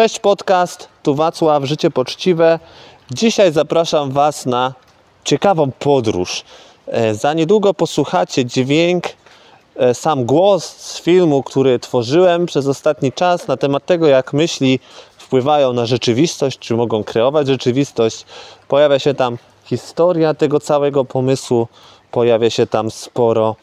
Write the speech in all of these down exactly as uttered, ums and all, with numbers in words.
Cześć podcast, tu Wacław, Życie Poczciwe. Dzisiaj zapraszam Was na ciekawą podróż. Za niedługo posłuchacie dźwięk, sam głos z filmu, który tworzyłem przez ostatni czas na temat tego, jak myśli wpływają na rzeczywistość, czy mogą kreować rzeczywistość. Pojawia się tam historia tego całego pomysłu, pojawia się tam sporo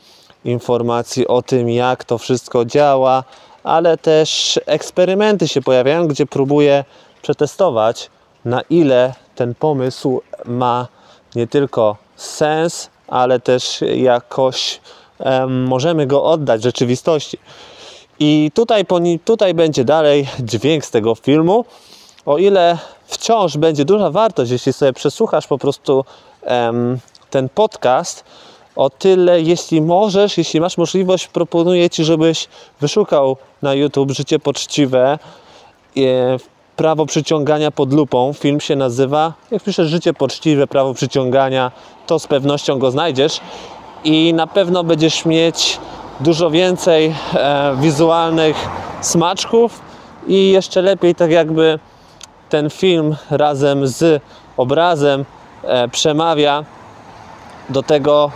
informacji o tym, jak to wszystko działa, ale też eksperymenty się pojawiają, gdzie próbuję przetestować, na ile ten pomysł ma nie tylko sens, ale też jakoś e, możemy go oddać rzeczywistości. I tutaj, tutaj będzie dalej dźwięk z tego filmu. O ile wciąż będzie duża wartość, jeśli sobie przesłuchasz po prostu e, ten podcast, o tyle, jeśli możesz, jeśli masz możliwość, proponuję Ci, żebyś wyszukał na YouTube Życie Poczciwe, e, Prawo Przyciągania Pod Lupą. Film się nazywa, jak piszesz Życie Poczciwe, Prawo Przyciągania, to z pewnością go znajdziesz i na pewno będziesz mieć dużo więcej e, wizualnych smaczków i jeszcze lepiej tak jakby ten film razem z obrazem e, przemawia do tego,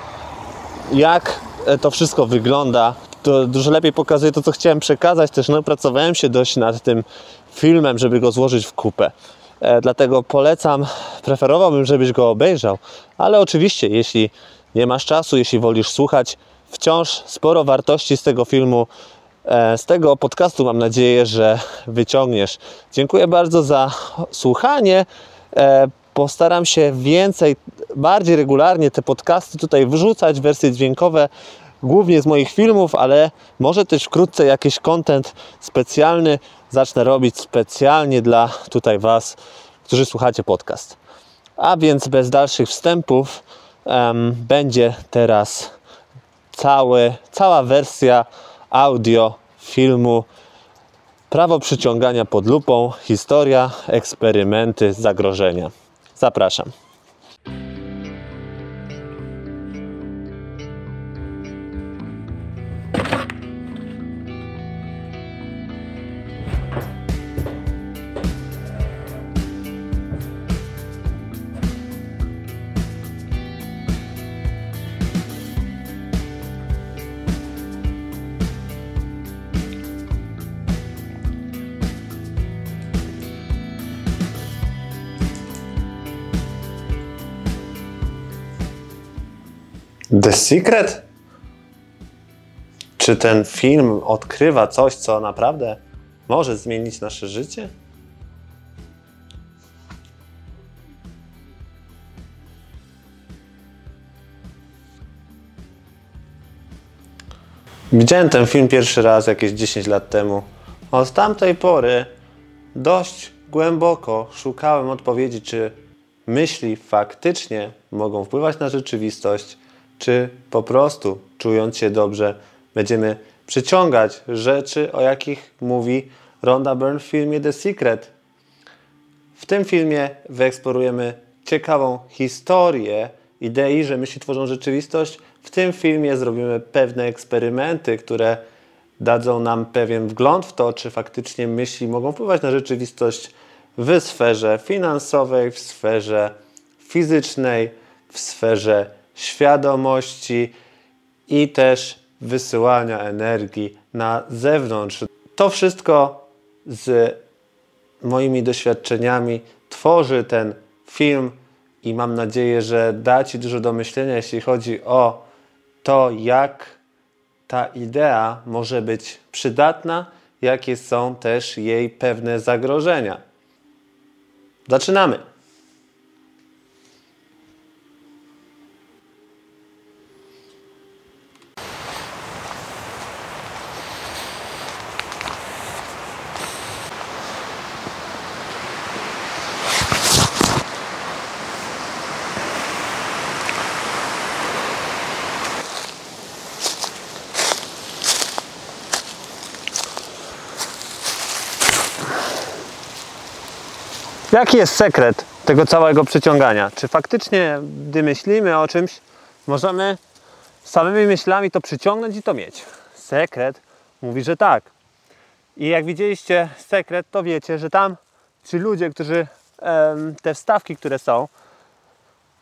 jak to wszystko wygląda. To dużo lepiej pokazuje to, co chciałem przekazać. Też no, pracowałem się dość nad tym filmem, żeby go złożyć w kupę. E, dlatego polecam, preferowałbym, żebyś go obejrzał. Ale oczywiście, jeśli nie masz czasu, jeśli wolisz słuchać, wciąż sporo wartości z tego filmu, e, z tego podcastu mam nadzieję, że wyciągniesz. Dziękuję bardzo za słuchanie. E, Postaram się więcej, bardziej regularnie te podcasty tutaj wrzucać, wersje dźwiękowe, głównie z moich filmów, ale może też wkrótce jakiś content specjalny zacznę robić specjalnie dla tutaj Was, którzy słuchacie podcast. A więc bez dalszych wstępów um, będzie teraz cały, cała wersja audio filmu Prawo Przyciągania Pod Lupą, historia, eksperymenty, zagrożenia. Zapraszam. The Secret? Czy ten film odkrywa coś, co naprawdę może zmienić nasze życie? Widziałem ten film pierwszy raz jakieś dziesięć lat temu. Od tamtej pory dość głęboko szukałem odpowiedzi, czy myśli faktycznie mogą wpływać na rzeczywistość, czy po prostu, czując się dobrze, będziemy przyciągać rzeczy, o jakich mówi Rhonda Byrne w filmie The Secret. W tym filmie wyeksplorujemy ciekawą historię idei, że myśli tworzą rzeczywistość. W tym filmie zrobimy pewne eksperymenty, które dadzą nam pewien wgląd w to, czy faktycznie myśli mogą wpływać na rzeczywistość w sferze finansowej, w sferze fizycznej, w sferze świadomości i też wysyłania energii na zewnątrz. To wszystko z moimi doświadczeniami tworzy ten film i mam nadzieję, że da Ci dużo do myślenia, jeśli chodzi o to, jak ta idea może być przydatna, jakie są też jej pewne zagrożenia. Zaczynamy! Jaki jest sekret tego całego przyciągania? Czy faktycznie, gdy myślimy o czymś, możemy samymi myślami to przyciągnąć i to mieć? Sekret mówi, że tak. I jak widzieliście Sekret, to wiecie, że tam ci ludzie, którzy em, te wstawki, które są,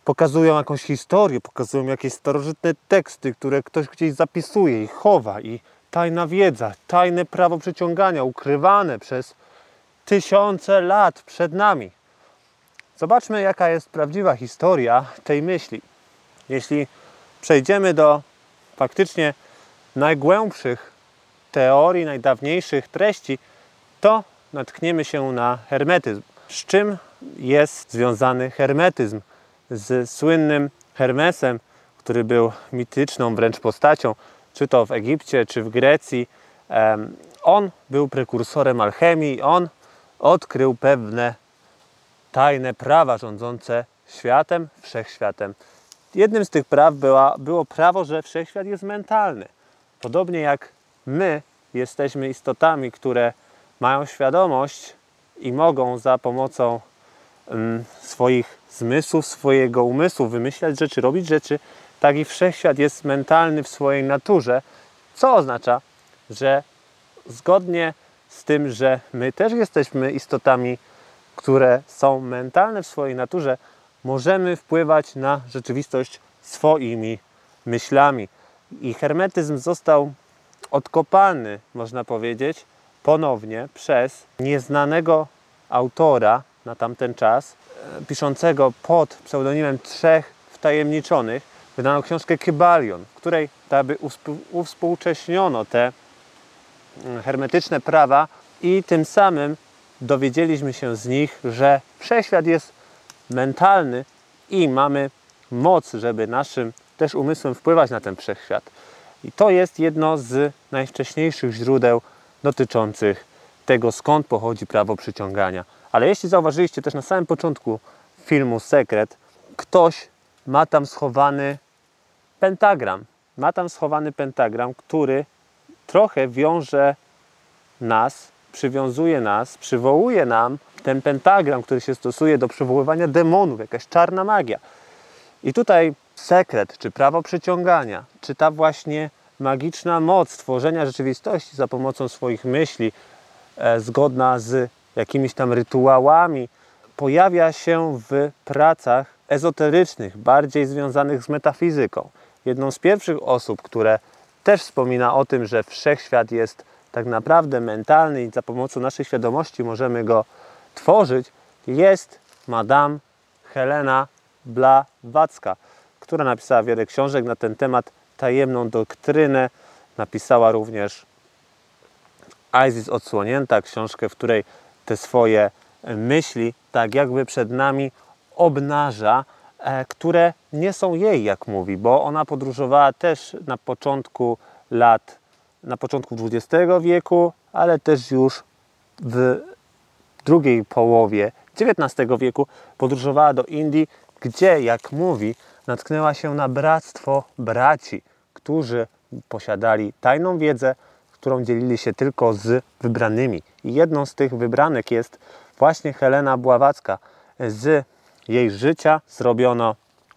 pokazują jakąś historię, pokazują jakieś starożytne teksty, które ktoś gdzieś zapisuje i chowa. I tajna wiedza, tajne prawo przyciągania, ukrywane przez tysiące lat przed nami. Zobaczmy, jaka jest prawdziwa historia tej myśli. Jeśli przejdziemy do faktycznie najgłębszych teorii, najdawniejszych treści, to natkniemy się na hermetyzm. Z czym jest związany hermetyzm? Z słynnym Hermesem, który był mityczną wręcz postacią, czy to w Egipcie, czy w Grecji. On był prekursorem alchemii, on odkrył pewne tajne prawa rządzące światem, wszechświatem. Jednym z tych praw była, było prawo, że wszechświat jest mentalny. Podobnie jak my jesteśmy istotami, które mają świadomość i mogą za pomocą mm, swoich zmysłów, swojego umysłu wymyślać rzeczy, robić rzeczy, tak i wszechświat jest mentalny w swojej naturze, co oznacza, że zgodnie z tym, że my też jesteśmy istotami, które są mentalne w swojej naturze, możemy wpływać na rzeczywistość swoimi myślami. I hermetyzm został odkopany, można powiedzieć, ponownie przez nieznanego autora na tamten czas, piszącego pod pseudonimem Trzech Wtajemniczonych. Wydano książkę Kybalion, w której aby uwspółcześniono te hermetyczne prawa i tym samym dowiedzieliśmy się z nich, że wszechświat jest mentalny i mamy moc, żeby naszym też umysłem wpływać na ten wszechświat. I to jest jedno z najwcześniejszych źródeł dotyczących tego, skąd pochodzi prawo przyciągania. Ale jeśli zauważyliście też na samym początku filmu Sekret, ktoś ma tam schowany pentagram. Ma tam schowany pentagram, który trochę wiąże nas, przywiązuje nas, przywołuje nam ten pentagram, który się stosuje do przywoływania demonów, jakaś czarna magia. I tutaj sekret, czy prawo przyciągania, czy ta właśnie magiczna moc tworzenia rzeczywistości za pomocą swoich myśli, e, zgodna z jakimiś tam rytuałami, pojawia się w pracach ezoterycznych, bardziej związanych z metafizyką. Jedną z pierwszych osób, które też wspomina o tym, że wszechświat jest tak naprawdę mentalny i za pomocą naszej świadomości możemy go tworzyć, jest Madame Helena Blavatsky, która napisała wiele książek na ten temat, tajemną doktrynę. Napisała również Isis Odsłonięta, książkę, w której te swoje myśli tak jakby przed nami obnaża, które nie są jej, jak mówi, bo ona podróżowała też na początku lat, na początku dwudziestego wieku, ale też już w drugiej połowie dziewiętnastego wieku podróżowała do Indii, gdzie, jak mówi, natknęła się na bractwo braci, którzy posiadali tajną wiedzę, którą dzielili się tylko z wybranymi. I jedną z tych wybranek jest właśnie Helena Blavatsky. Z jej życia zrobiono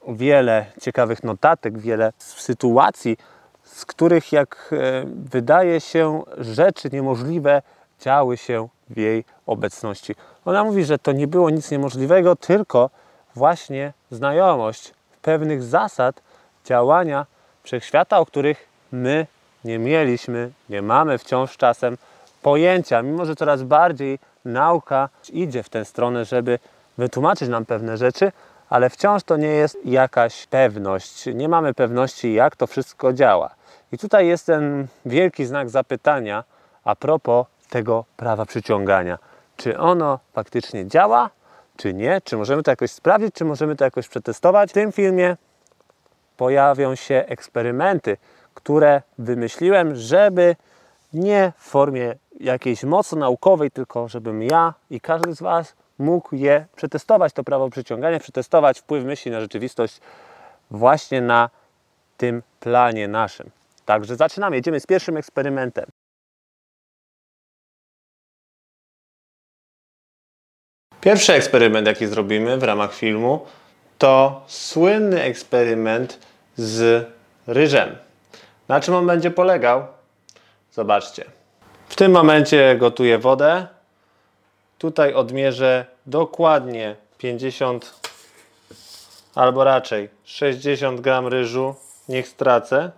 wiele ciekawych notatek, wiele sytuacji, z których, jak wydaje się, rzeczy niemożliwe działy się w jej obecności. Ona mówi, że to nie było nic niemożliwego, tylko właśnie znajomość pewnych zasad działania wszechświata, o których my nie mieliśmy, nie mamy wciąż czasem pojęcia, mimo że coraz bardziej nauka idzie w tę stronę, żeby wytłumaczyć nam pewne rzeczy, ale wciąż to nie jest jakaś pewność. Nie mamy pewności, jak to wszystko działa. I tutaj jest ten wielki znak zapytania a propos tego prawa przyciągania. Czy ono faktycznie działa, czy nie? Czy możemy to jakoś sprawdzić, czy możemy to jakoś przetestować? W tym filmie pojawią się eksperymenty, które wymyśliłem, żeby nie w formie jakiejś mocy naukowej, tylko żebym ja i każdy z Was mógł je przetestować, to prawo przyciągania, przetestować wpływ myśli na rzeczywistość właśnie na tym planie naszym. Także zaczynamy, jedziemy z pierwszym eksperymentem. Pierwszy eksperyment, jaki zrobimy w ramach filmu, to słynny eksperyment z ryżem. Na czym on będzie polegał? Zobaczcie. W tym momencie gotuję wodę. Tutaj odmierzę dokładnie pięćdziesiąt albo raczej sześćdziesiąt gram ryżu. Niech stracę.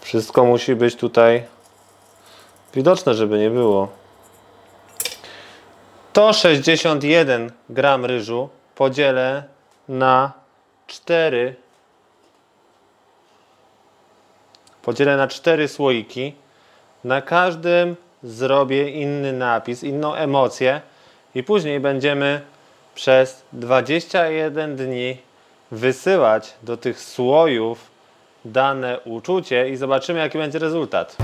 Wszystko musi być tutaj widoczne, żeby nie było. To sześćdziesiąt jeden gram ryżu podzielę na cztery. Podzielę na cztery słoiki. Na każdym zrobię inny napis, inną emocję i później będziemy przez dwadzieścia jeden dni wysyłać do tych słojów dane uczucie i zobaczymy, jaki będzie rezultat.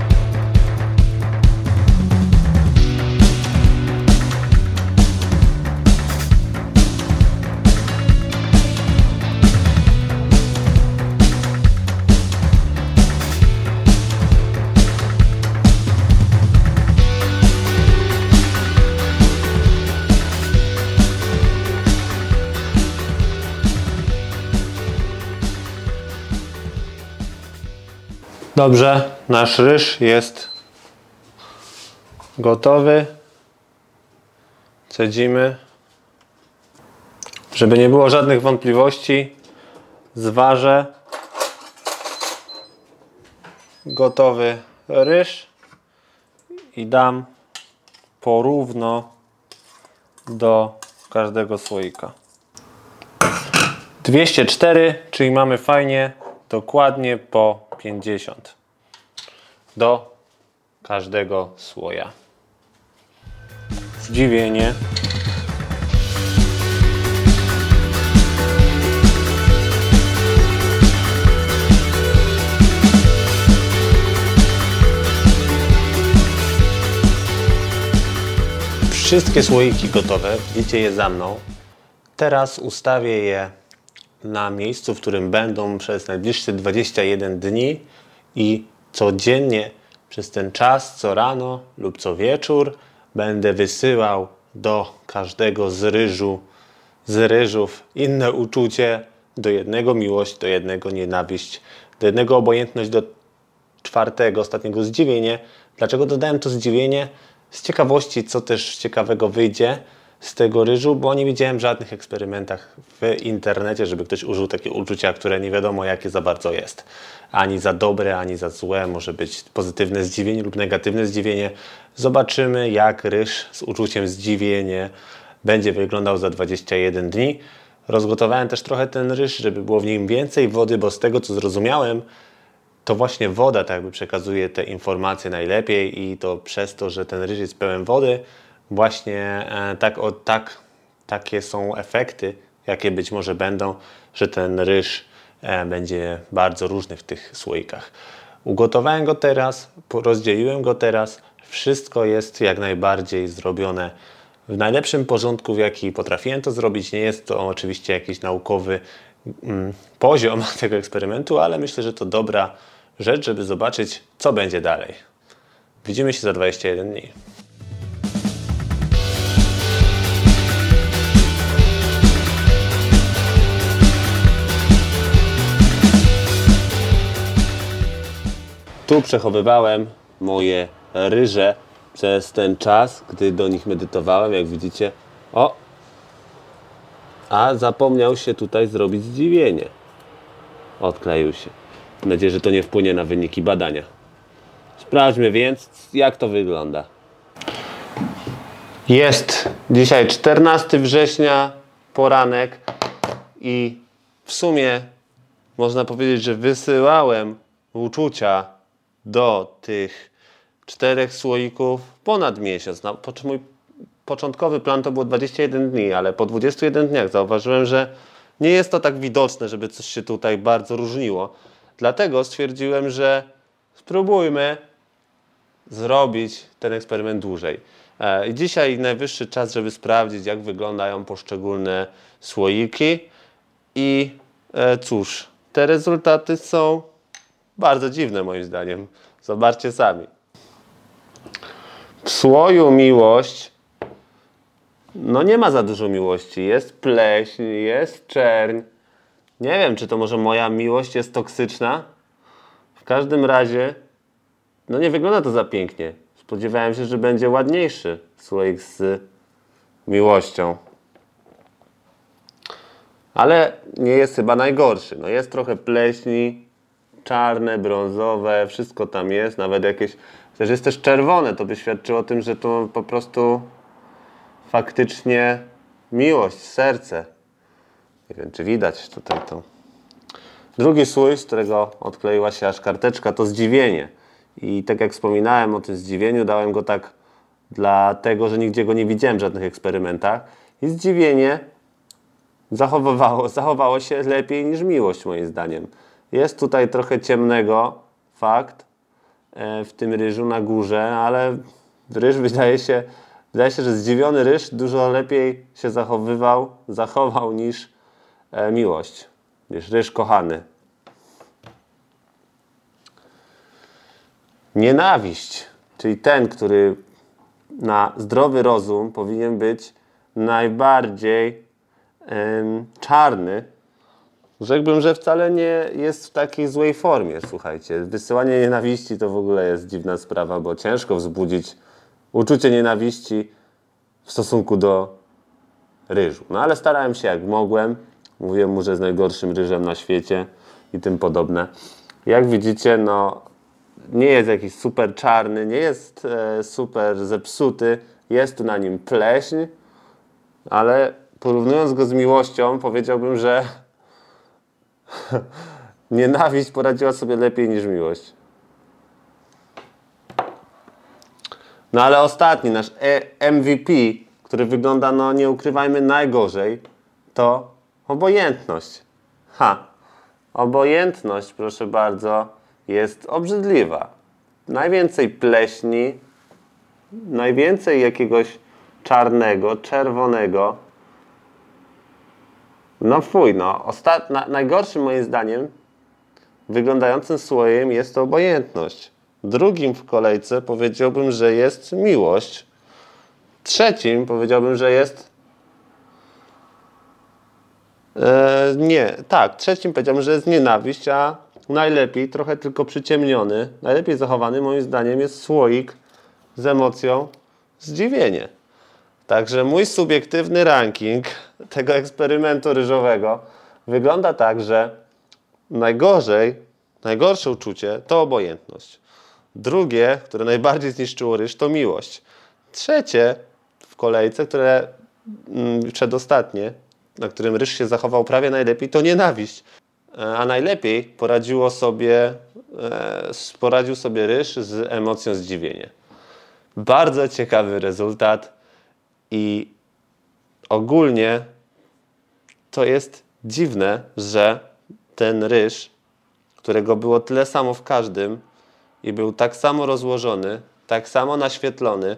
Dobrze, nasz ryż jest gotowy. Cedzimy. Żeby nie było żadnych wątpliwości, zważę gotowy ryż i dam porówno do każdego słoika. dwieście cztery, czyli mamy fajnie, dokładnie po pięćdziesiąt do każdego słoja. Zdziwienie. Wszystkie słoiki gotowe, widzicie je za mną. Teraz ustawię je na miejscu, w którym będą przez najbliższe dwadzieścia jeden dni i codziennie przez ten czas, co rano lub co wieczór, będę wysyłał do każdego z ryżu, z ryżów inne uczucie, do jednego miłość, do jednego nienawiść, do jednego obojętność, do czwartego, ostatniego zdziwienie. Dlaczego dodałem to zdziwienie? Z ciekawości, co też ciekawego wyjdzie z tego ryżu, bo nie widziałem żadnych eksperymentach w internecie, żeby ktoś użył takie uczucia, które nie wiadomo jakie za bardzo jest. Ani za dobre, ani za złe. Może być pozytywne zdziwienie lub negatywne zdziwienie. Zobaczymy, jak ryż z uczuciem zdziwienie będzie wyglądał za dwadzieścia jeden dni. Rozgotowałem też trochę ten ryż, żeby było w nim więcej wody, bo z tego co zrozumiałem, to właśnie woda tak jakby przekazuje te informacje najlepiej i to przez to, że ten ryż jest pełen wody, właśnie tak, o, tak, takie są efekty, jakie być może będą, że ten ryż będzie bardzo różny w tych słoikach. Ugotowałem go teraz, rozdzieliłem go teraz. Wszystko jest jak najbardziej zrobione w najlepszym porządku, w jaki potrafiłem to zrobić. Nie jest to oczywiście jakiś naukowy mm, poziom tego eksperymentu, ale myślę, że to dobra rzecz, żeby zobaczyć, co będzie dalej. Widzimy się za dwadzieścia jeden dni. Tu przechowywałem moje ryże przez ten czas, gdy do nich medytowałem, jak widzicie. O! A zapomniał się tutaj zrobić zdziwienie. Odkleił się. Mam nadzieję, że to nie wpłynie na wyniki badania. Sprawdźmy więc, jak to wygląda. Jest dzisiaj czternastego września, poranek i w sumie można powiedzieć, że wysyłałem uczucia do tych czterech słoików ponad miesiąc. No, mój początkowy plan to było dwadzieścia jeden dni, ale po dwudziestu jeden dniach zauważyłem, że nie jest to tak widoczne, żeby coś się tutaj bardzo różniło. Dlatego stwierdziłem, że spróbujmy zrobić ten eksperyment dłużej. E, dzisiaj najwyższy czas, żeby sprawdzić, jak wyglądają poszczególne słoiki. I e, cóż, te rezultaty są bardzo dziwne moim zdaniem. Zobaczcie sami. W słoju miłość, no nie ma za dużo miłości. Jest pleśń, jest czerń, Nie wiem, czy to może moja miłość jest toksyczna. W każdym razie, no nie wygląda to za pięknie. Spodziewałem się, że będzie ładniejszy słoik z miłością. Ale nie jest chyba najgorszy. No jest trochę pleśni, czarne, brązowe, wszystko tam jest, nawet jakieś... Też jest też czerwone, to by świadczyło o tym, że to po prostu faktycznie miłość, serce. Nie wiem, czy widać tutaj to. Drugi słój, z którego odkleiła się aż karteczka, to zdziwienie. I tak jak wspominałem o tym zdziwieniu, dałem go tak dlatego, że nigdzie go nie widziałem w żadnych eksperymentach. I zdziwienie zachowywało, zachowało się lepiej niż miłość, moim zdaniem. Jest tutaj trochę ciemnego, fakt, w tym ryżu na górze, ale ryż wydaje się, wydaje się, że zdziwiony ryż dużo lepiej się zachowywał, zachował niż miłość, niż ryż kochany. Nienawiść, czyli ten, który na zdrowy rozum powinien być najbardziej em, czarny. Rzekłbym, że wcale nie jest w takiej złej formie, słuchajcie. Wysyłanie nienawiści to w ogóle jest dziwna sprawa, bo ciężko wzbudzić uczucie nienawiści w stosunku do ryżu. No ale starałem się jak mogłem. Mówiłem mu, że jest najgorszym ryżem na świecie i tym podobne. Jak widzicie, no nie jest jakiś super czarny, nie jest e, super zepsuty. Jest tu na nim pleśń, ale porównując go z miłością, powiedziałbym, że nienawiść poradziła sobie lepiej niż miłość. No ale ostatni, nasz M V P, który wygląda, no nie ukrywajmy, najgorzej, to obojętność. Ha! Obojętność, proszę bardzo, jest obrzydliwa. Najwięcej pleśni, najwięcej jakiegoś czarnego, czerwonego. No fuj, no. Osta- na- najgorszym moim zdaniem wyglądającym słojem jest to obojętność. Drugim w kolejce powiedziałbym, że jest miłość. Trzecim powiedziałbym, że jest... Eee, nie, tak. Trzecim powiedziałbym, że jest nienawiść, a najlepiej, trochę tylko przyciemniony, najlepiej zachowany moim zdaniem jest słoik z emocją zdziwienie. Także mój subiektywny ranking tego eksperymentu ryżowego wygląda tak, że najgorzej, najgorsze uczucie to obojętność. Drugie, które najbardziej zniszczyło ryż, to miłość. Trzecie w kolejce, które mm, przedostatnie, na którym ryż się zachował prawie najlepiej, to nienawiść. A najlepiej poradziło sobie, e, poradził sobie ryż z emocją zdziwienie. Bardzo ciekawy rezultat. I ogólnie to jest dziwne, że ten ryż, którego było tyle samo w każdym i był tak samo rozłożony, tak samo naświetlony,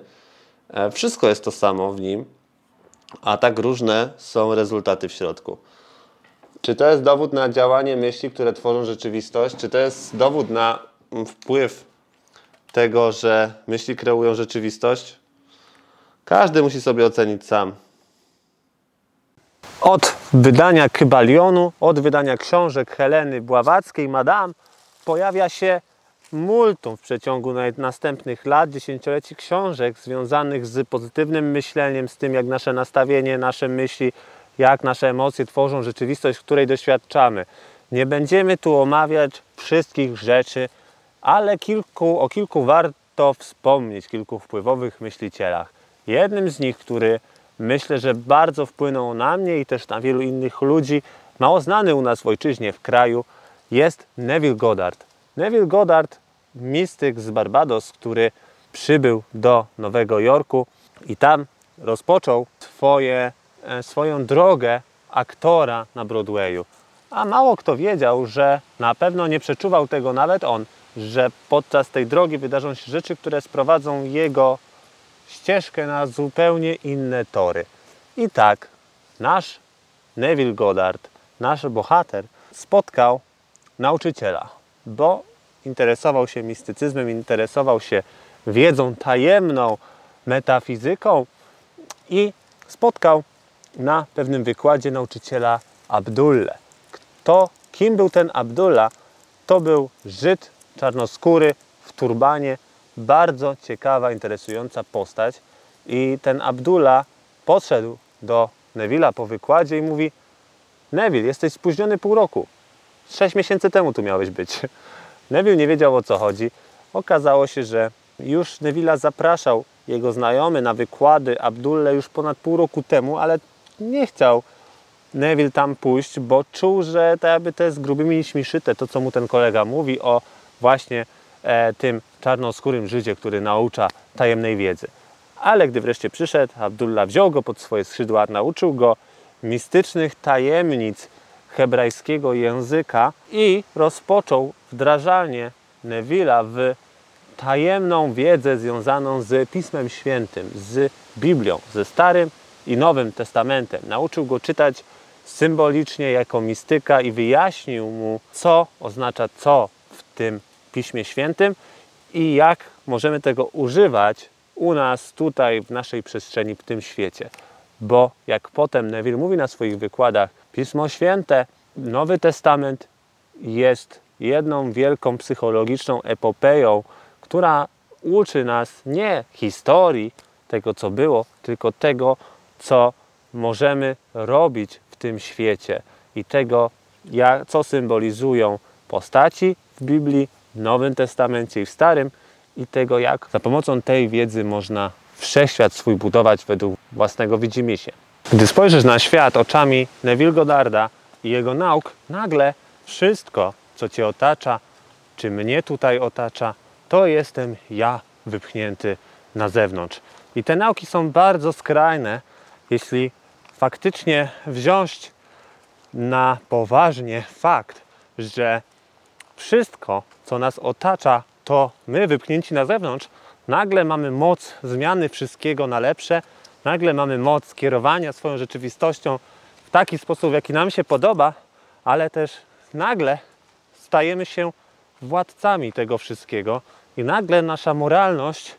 wszystko jest to samo w nim, a tak różne są rezultaty w środku. Czy to jest dowód na działanie myśli, które tworzą rzeczywistość? Czy to jest dowód na wpływ tego, że myśli kreują rzeczywistość? Każdy musi sobie ocenić sam. Od wydania Kybalionu, od wydania książek Heleny Bławackiej, Madame, pojawia się multum w przeciągu następnych lat, dziesięcioleci książek związanych z pozytywnym myśleniem, z tym jak nasze nastawienie, nasze myśli, jak nasze emocje tworzą rzeczywistość, której doświadczamy. Nie będziemy tu omawiać wszystkich rzeczy, ale kilku, o kilku warto wspomnieć, kilku wpływowych myślicielach. Jednym z nich, który myślę, że bardzo wpłynął na mnie i też na wielu innych ludzi, mało znany u nas w ojczyźnie, w kraju, jest Neville Goddard. Neville Goddard, mistyk z Barbados, który przybył do Nowego Jorku i tam rozpoczął swoje, swoją drogę aktora na Broadwayu. A mało kto wiedział, że na pewno nie przeczuwał tego nawet on, że podczas tej drogi wydarzą się rzeczy, które sprowadzą jego ścieżkę na zupełnie inne tory. I tak nasz Neville Goddard, nasz bohater, spotkał nauczyciela, bo interesował się mistycyzmem, interesował się wiedzą tajemną, metafizyką i spotkał na pewnym wykładzie nauczyciela Abdullę, To, kim był ten Abdullah, to był Żyd czarnoskóry w turbanie. Bardzo ciekawa, interesująca postać. I ten Abdullah podszedł do Neville'a po wykładzie i mówi: Neville, jesteś spóźniony pół roku. Sześć miesięcy temu tu miałeś być. Neville nie wiedział, o co chodzi. Okazało się, że już Neville'a zapraszał jego znajomy na wykłady Abdulle już ponad pół roku temu, ale nie chciał Neville tam pójść, bo czuł, że to jakby to jest grubymi nićmi szyte, to co mu ten kolega mówi o właśnie e, tym czarnoskórym Żydzie, który naucza tajemnej wiedzy. Ale gdy wreszcie przyszedł, Abdullah wziął go pod swoje skrzydła, nauczył go mistycznych tajemnic hebrajskiego języka i rozpoczął wdrażanie Neville'a w tajemną wiedzę związaną z Pismem Świętym, z Biblią, ze Starym i Nowym Testamentem. Nauczył go czytać symbolicznie jako mistyka i wyjaśnił mu, co oznacza co w tym Piśmie Świętym i jak możemy tego używać u nas, tutaj, w naszej przestrzeni, w tym świecie. Bo jak potem Neville mówi na swoich wykładach, Pismo Święte, Nowy Testament jest jedną wielką psychologiczną epopeją, która uczy nas nie historii tego, co było, tylko tego, co możemy robić w tym świecie i tego, co symbolizują postaci w Biblii, w Nowym Testamencie i w Starym i tego, jak za pomocą tej wiedzy można wszechświat swój budować według własnego widzimisię. Gdy spojrzysz na świat oczami Neville Goddarda i jego nauk, nagle wszystko, co Cię otacza, czy mnie tutaj otacza, to jestem ja wypchnięty na zewnątrz. I te nauki są bardzo skrajne, jeśli faktycznie wziąć na poważnie fakt, że wszystko, co nas otacza, to my wypchnięci na zewnątrz, nagle mamy moc zmiany wszystkiego na lepsze, nagle mamy moc kierowania swoją rzeczywistością w taki sposób, jaki nam się podoba, ale też nagle stajemy się władcami tego wszystkiego i nagle nasza moralność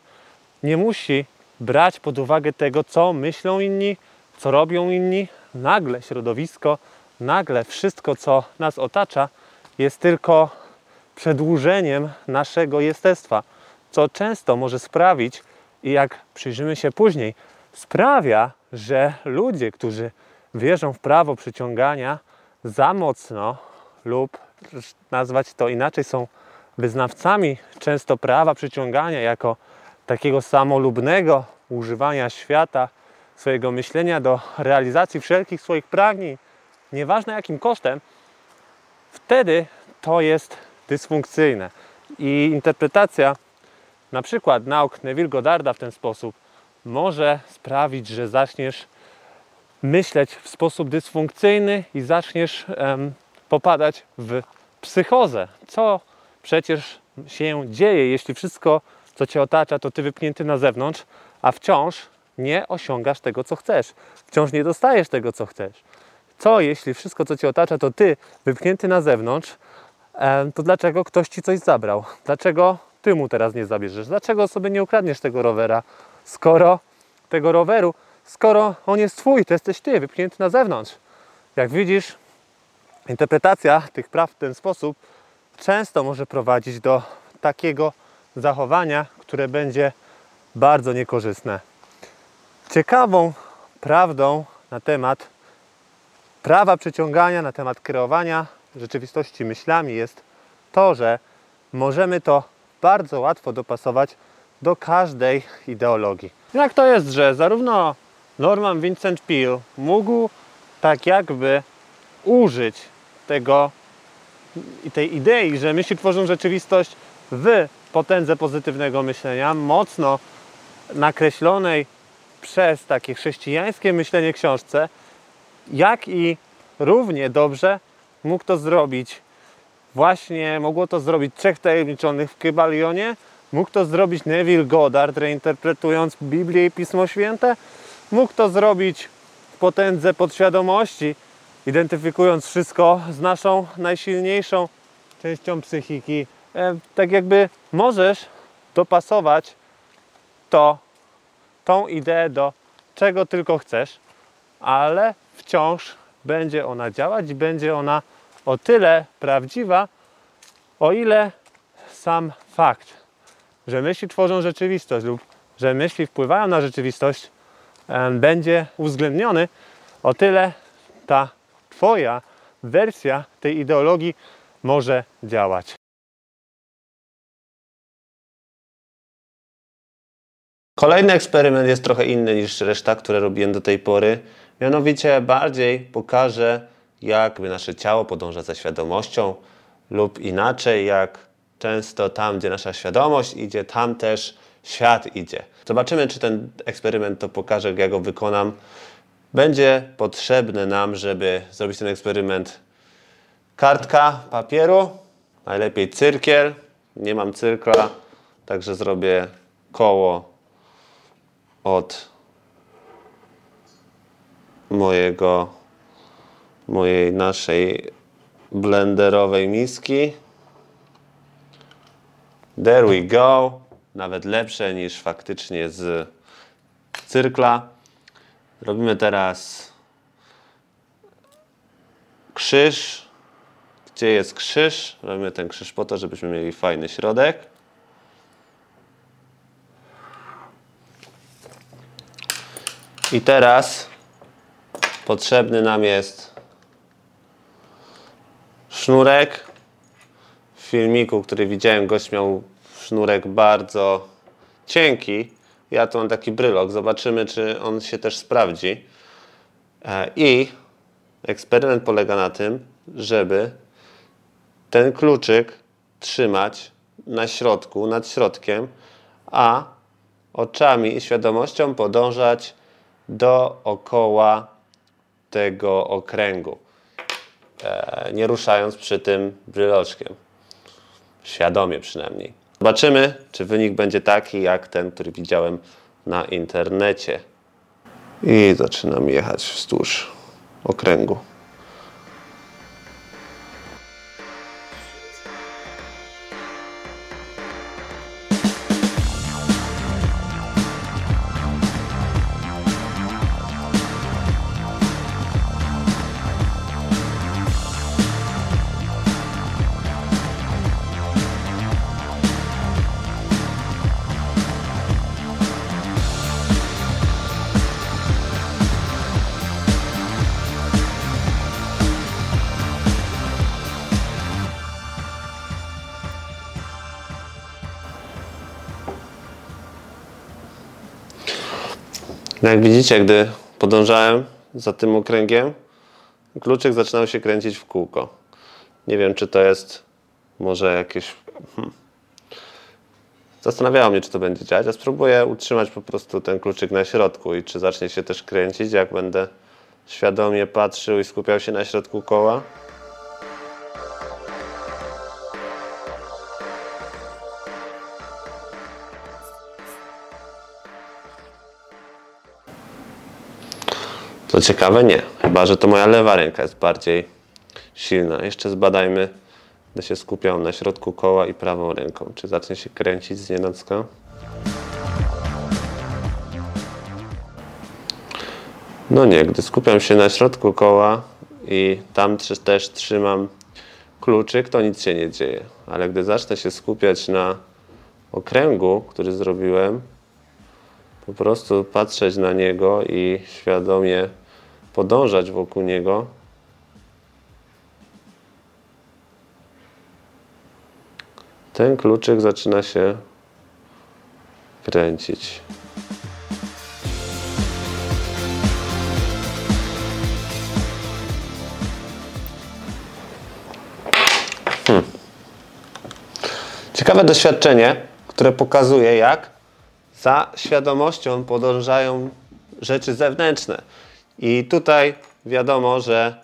nie musi brać pod uwagę tego, co myślą inni, co robią inni. Nagle środowisko, nagle wszystko, co nas otacza, jest tylko przedłużeniem naszego jestestwa, co często może sprawić, i jak przyjrzymy się później, sprawia, że ludzie, którzy wierzą w prawo przyciągania za mocno lub nazwać to inaczej, są wyznawcami często prawa przyciągania jako takiego samolubnego używania świata, swojego myślenia do realizacji wszelkich swoich pragnień, nieważne jakim kosztem, wtedy to jest dysfunkcyjne. I interpretacja na przykład nauk Neville Goddarda w ten sposób może sprawić, że zaczniesz myśleć w sposób dysfunkcyjny i zaczniesz em, popadać w psychozę. Co przecież się dzieje, jeśli wszystko, co Cię otacza, to Ty wypchnięty na zewnątrz, a wciąż nie osiągasz tego, co chcesz. Wciąż nie dostajesz tego, co chcesz. Co jeśli wszystko, co Cię otacza, to Ty wypchnięty na zewnątrz, em, to dlaczego ktoś Ci coś zabrał? Dlaczego Ty mu teraz nie zabierzesz? Dlaczego sobie nie ukradniesz tego rowera? Skoro tego roweru, skoro on jest twój, to jesteś ty, wypchnięty na zewnątrz. Jak widzisz, interpretacja tych praw w ten sposób często może prowadzić do takiego zachowania, które będzie bardzo niekorzystne. Ciekawą prawdą na temat prawa przyciągania, na temat kreowania rzeczywistości myślami jest to, że możemy to bardzo łatwo dopasować do każdej ideologii. Jak to jest, że zarówno Norman Vincent Peale mógł tak jakby użyć tego, tej idei, że myśli tworzą rzeczywistość w potędze pozytywnego myślenia, mocno nakreślonej przez takie chrześcijańskie myślenie książce, jak i równie dobrze mógł to zrobić właśnie, mogło to zrobić Trzech Wtajemniczonych w Kybalionie, mógł to zrobić Neville Goddard, reinterpretując Biblię i Pismo Święte. Mógł to zrobić w potędze podświadomości, identyfikując wszystko z naszą najsilniejszą częścią psychiki. E, tak jakby możesz dopasować to, tą ideę do czego tylko chcesz, ale wciąż będzie ona działać i będzie ona o tyle prawdziwa, o ile sam fakt, że myśli tworzą rzeczywistość lub że myśli wpływają na rzeczywistość, będzie uwzględniony, o tyle ta twoja wersja tej ideologii może działać. Kolejny eksperyment jest trochę inny niż reszta, które robiłem do tej pory. Mianowicie bardziej pokażę, jak nasze ciało podąża za świadomością lub inaczej, jak często tam, gdzie nasza świadomość idzie, tam też świat idzie. Zobaczymy, czy ten eksperyment to pokaże, jak ja go wykonam. Będzie potrzebne nam, żeby zrobić ten eksperyment, kartka papieru, najlepiej cyrkiel. Nie mam cyrkla, także zrobię koło od mojego, mojej naszej blenderowej miski. There we go. Nawet lepsze niż faktycznie z cyrkla. Robimy teraz krzyż. Gdzie jest krzyż? Robimy ten krzyż po to, żebyśmy mieli fajny środek. I teraz potrzebny nam jest sznurek. W filmiku, który widziałem, gość miał sznurek bardzo cienki. Ja tu mam taki brylok. Zobaczymy, czy on się też sprawdzi. I eksperyment polega na tym, żeby ten kluczyk trzymać na środku, nad środkiem, a oczami i świadomością podążać dookoła tego okręgu, nie ruszając przy tym bryloczkiem. Świadomie przynajmniej. Zobaczymy, czy wynik będzie taki, jak ten, który widziałem na internecie. I zaczynam jechać wzdłuż okręgu. Jak widzicie, gdy podążałem za tym okręgiem, kluczyk zaczynał się kręcić w kółko. Nie wiem, czy to jest może jakieś... Hmm. Zastanawiało mnie, czy to będzie działać, a spróbuję utrzymać po prostu ten kluczyk na środku i czy zacznie się też kręcić, jak będę świadomie patrzył i skupiał się na środku koła. Co ciekawe, nie. Chyba że to moja lewa ręka jest bardziej silna. Jeszcze zbadajmy, gdy się skupiam na środku koła i prawą ręką. Czy zacznie się kręcić znienacka? No nie. Gdy skupiam się na środku koła i tam też trzymam kluczyk, to nic się nie dzieje. Ale gdy zacznę się skupiać na okręgu, który zrobiłem, po prostu patrzeć na niego i świadomie podążać wokół niego, ten kluczyk zaczyna się kręcić. Hmm. Ciekawe doświadczenie, które pokazuje, jak za świadomością podążają rzeczy zewnętrzne. I tutaj wiadomo, że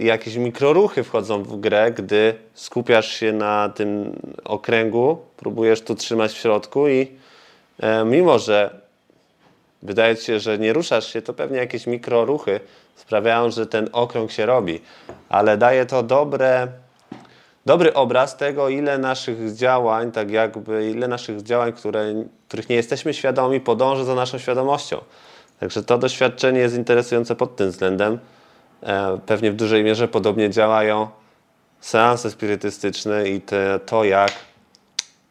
jakieś mikroruchy wchodzą w grę, gdy skupiasz się na tym okręgu, próbujesz tu trzymać w środku i mimo, że wydaje ci się, że nie ruszasz się, to pewnie jakieś mikroruchy sprawiają, że ten okrąg się robi. Ale daje to dobre, dobry obraz tego, ile naszych działań, tak jakby ile naszych działań, które, których nie jesteśmy świadomi, podąży za naszą świadomością. Także to doświadczenie jest interesujące pod tym względem, pewnie w dużej mierze podobnie działają seanse spirytystyczne i te, to jak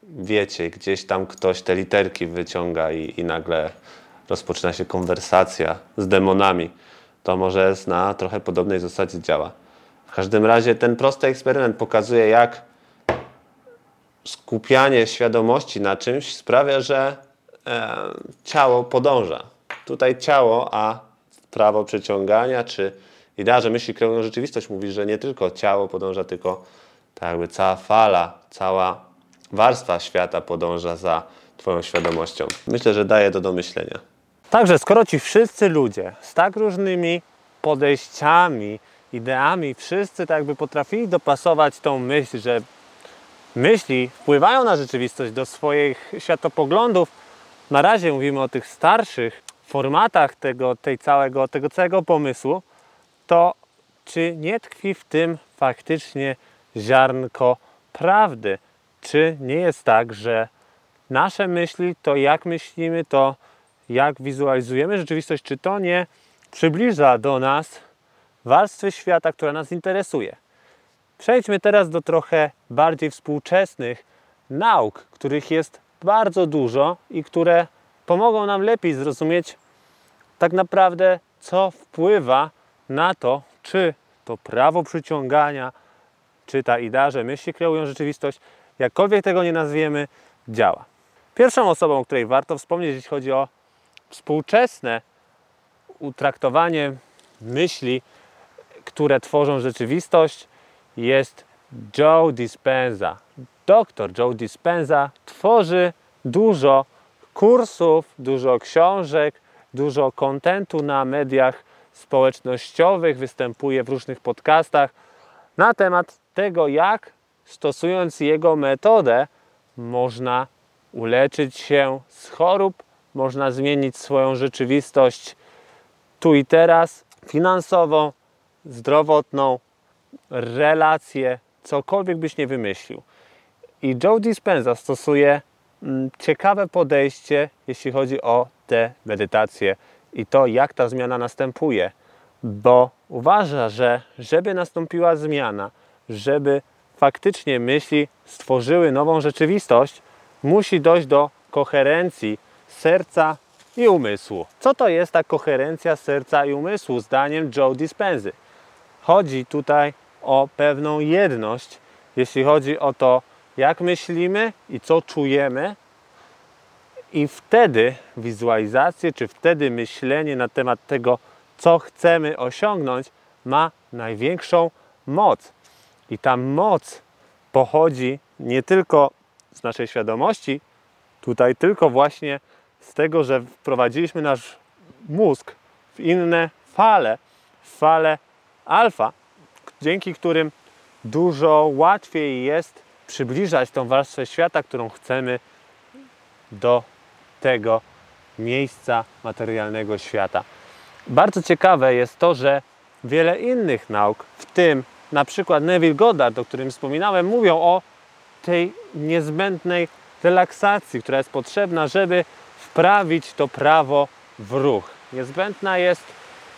wiecie, gdzieś tam ktoś te literki wyciąga i, i nagle rozpoczyna się konwersacja z demonami. To może na trochę podobnej zasadzie działa. W każdym razie ten prosty eksperyment pokazuje, jak skupianie świadomości na czymś sprawia, że e, ciało podąża. Tutaj ciało, a prawo przyciągania, czy idea, że myśli kreują rzeczywistość, mówi, że nie tylko ciało podąża, tylko tak jakby cała fala, cała warstwa świata podąża za twoją świadomością. Myślę, że daje to do myślenia. Także skoro ci wszyscy ludzie z tak różnymi podejściami, ideami, wszyscy tak jakby potrafili dopasować tą myśl, że myśli wpływają na rzeczywistość do swoich światopoglądów. Na razie mówimy o tych starszych formatach tego, tej całego, tego całego pomysłu. To czy nie tkwi w tym faktycznie ziarnko prawdy? Czy nie jest tak, że nasze myśli, to jak myślimy, to jak wizualizujemy rzeczywistość, czy to nie przybliża do nas warstwy świata, która nas interesuje? Przejdźmy teraz do trochę bardziej współczesnych nauk, których jest bardzo dużo i które pomogą nam lepiej zrozumieć tak naprawdę, co wpływa na to, czy to prawo przyciągania, czy ta idea, że myśli kreują rzeczywistość, jakkolwiek tego nie nazwiemy, działa. Pierwszą osobą, o której warto wspomnieć, jeśli chodzi o współczesne utraktowanie myśli, które tworzą rzeczywistość, jest Joe Dispenza. Doktor Joe Dispenza tworzy dużo kursów, dużo książek, dużo kontentu na mediach społecznościowych, występuje w różnych podcastach na temat tego, jak stosując jego metodę można uleczyć się z chorób, można zmienić swoją rzeczywistość tu i teraz, finansową, zdrowotną, relacje, cokolwiek byś nie wymyślił. I Joe Dispenza stosuje ciekawe podejście, jeśli chodzi o te medytacje i to, jak ta zmiana następuje, bo uważa, że żeby nastąpiła zmiana, żeby faktycznie myśli stworzyły nową rzeczywistość, musi dojść do koherencji serca i umysłu. Co to jest ta koherencja serca i umysłu, zdaniem Joe Dispenzy? Chodzi tutaj o pewną jedność, jeśli chodzi o to, jak myślimy i co czujemy, i wtedy wizualizacje, czy wtedy myślenie na temat tego, co chcemy osiągnąć, ma największą moc. I ta moc pochodzi nie tylko z naszej świadomości, tutaj tylko właśnie z tego, że wprowadziliśmy nasz mózg w inne fale, w fale alfa, dzięki którym dużo łatwiej jest przybliżać tą warstwę świata, którą chcemy, do tego miejsca materialnego świata. Bardzo ciekawe jest to, że wiele innych nauk, w tym na przykład Neville Goddard, o którym wspominałem, mówią o tej niezbędnej relaksacji, która jest potrzebna, żeby wprawić to prawo w ruch. Niezbędna jest,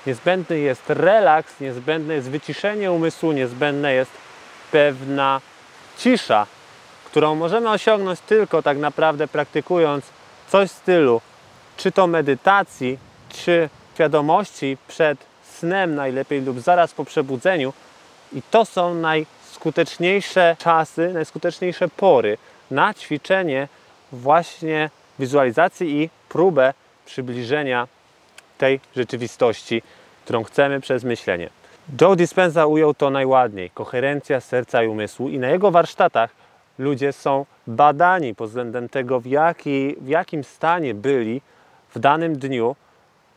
niezbędny jest relaks, niezbędne jest wyciszenie umysłu, niezbędna jest pewna cisza, którą możemy osiągnąć tylko tak naprawdę praktykując coś w stylu czy to medytacji, czy świadomości przed snem najlepiej lub zaraz po przebudzeniu. I to są najskuteczniejsze czasy, najskuteczniejsze pory na ćwiczenie właśnie wizualizacji i próbę przybliżenia tej rzeczywistości, którą chcemy przez myślenie. Joe Dispenza ujął to najładniej. Koherencja serca i umysłu. I na jego warsztatach ludzie są badani pod względem tego, w, jaki, w jakim stanie byli w danym dniu,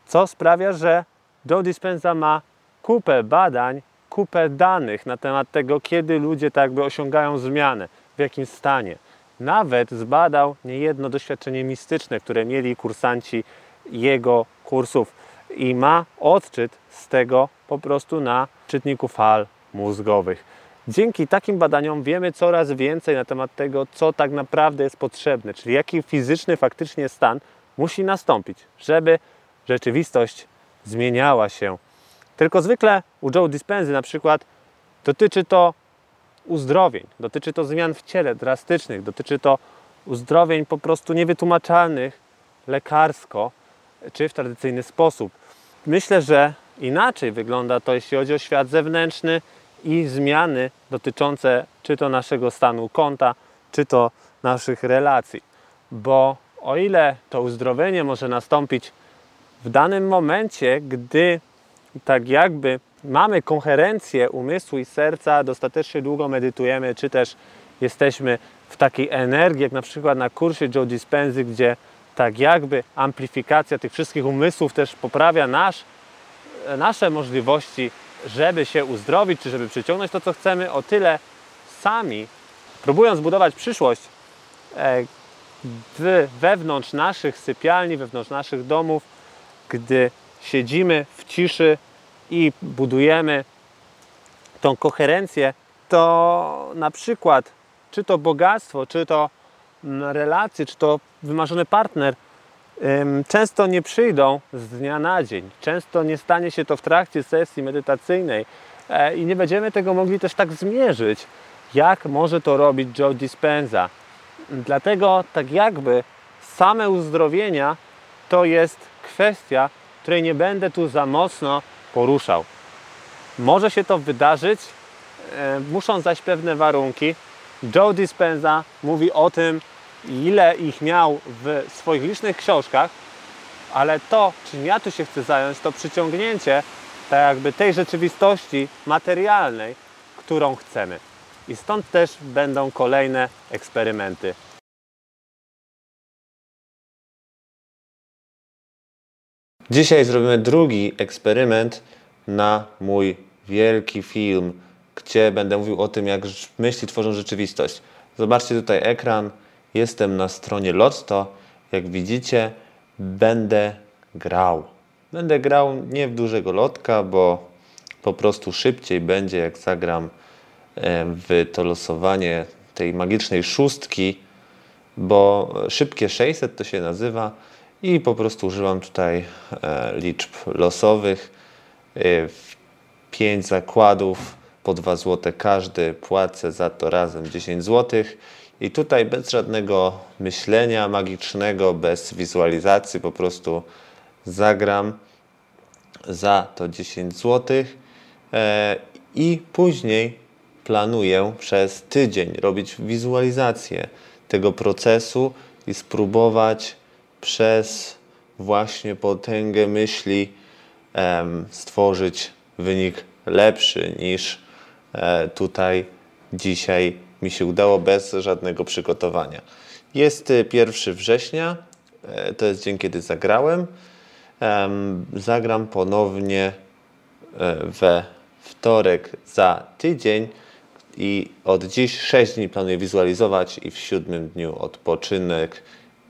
co sprawia, że Joe Dispenza ma kupę badań, kupę danych na temat tego, kiedy ludzie tak jakby osiągają zmianę, w jakim stanie. Nawet zbadał niejedno doświadczenie mistyczne, które mieli kursanci jego kursów i ma odczyt z tego po prostu na czytniku fal mózgowych. Dzięki takim badaniom wiemy coraz więcej na temat tego, co tak naprawdę jest potrzebne, czyli jaki fizyczny faktycznie stan musi nastąpić, żeby rzeczywistość zmieniała się Tylko zwykle u Joe Dispenzy na przykład dotyczy to uzdrowień, dotyczy to zmian w ciele drastycznych, dotyczy to uzdrowień po prostu niewytłumaczalnych lekarsko czy w tradycyjny sposób. Myślę, że inaczej wygląda to, jeśli chodzi o świat zewnętrzny i zmiany dotyczące czy to naszego stanu konta, czy to naszych relacji. Bo o ile to uzdrowienie może nastąpić w danym momencie, gdy tak jakby mamy koherencję umysłu i serca, dostatecznie długo medytujemy, czy też jesteśmy w takiej energii, jak na przykład na kursie Joe Dispenzy, gdzie tak jakby amplifikacja tych wszystkich umysłów też poprawia nasz, nasze możliwości, żeby się uzdrowić, czy żeby przyciągnąć to, co chcemy, o tyle sami, próbując budować przyszłość w, wewnątrz naszych sypialni, wewnątrz naszych domów, gdy siedzimy w ciszy i budujemy tą koherencję, to na przykład czy to bogactwo, czy to relacje, czy to wymarzony partner często nie przyjdą z dnia na dzień. Często nie stanie się to w trakcie sesji medytacyjnej i nie będziemy tego mogli też tak zmierzyć, jak może to robić Joe Dispenza. Dlatego tak jakby same uzdrowienia to jest kwestia, której nie będę tu za mocno poruszał. Może się to wydarzyć, muszą zaś pewne warunki. Joe Dispenza mówi o tym, ile ich miał w swoich licznych książkach, ale to, czym ja tu się chcę zająć, to przyciągnięcie tak jakby tej rzeczywistości materialnej, którą chcemy. I stąd też będą kolejne eksperymenty. Dzisiaj zrobimy drugi eksperyment na mój wielki film, gdzie będę mówił o tym, jak myśli tworzą rzeczywistość. Zobaczcie tutaj ekran. Jestem na stronie Lotto. Jak widzicie, będę grał. Będę grał nie w dużego lotka, bo po prostu szybciej będzie, jak zagram w to losowanie tej magicznej szóstki, bo szybkie sześćset to się nazywa i po prostu używam tutaj liczb losowych. pięć zakładów, po dwa złote każdy, płacę za to razem dziesięć złotych. I tutaj bez żadnego myślenia magicznego, bez wizualizacji po prostu zagram za to dziesięć złotych i później planuję przez tydzień robić wizualizację tego procesu i spróbować przez właśnie potęgę myśli stworzyć wynik lepszy niż tutaj dzisiaj mi się udało bez żadnego przygotowania. Jest pierwszego września, to jest dzień, kiedy zagrałem. Zagram ponownie we wtorek za tydzień i od dziś sześć dni planuję wizualizować i w siódmym dniu odpoczynek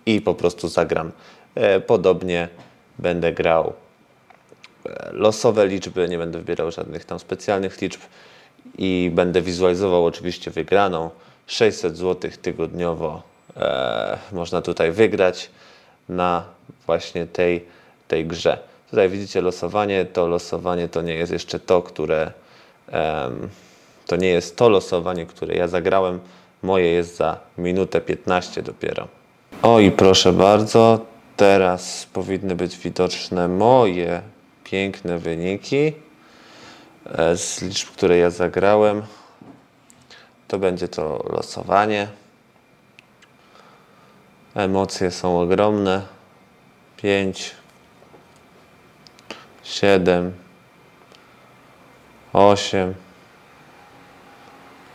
i po prostu zagram. Podobnie będę grał losowe liczby, nie będę wybierał żadnych tam specjalnych liczb i będę wizualizował oczywiście wygraną. sześćset złotych tygodniowo e, można tutaj wygrać na właśnie tej, tej grze. Tutaj widzicie losowanie. To losowanie to nie jest jeszcze to, które e, to nie jest to losowanie, które ja zagrałem. Moje jest za minutę piętnaście dopiero. O i proszę bardzo, teraz powinny być widoczne moje piękne wyniki z liczb, które ja zagrałem. To będzie to losowanie. Emocje są ogromne. pięć, siedem, osiem,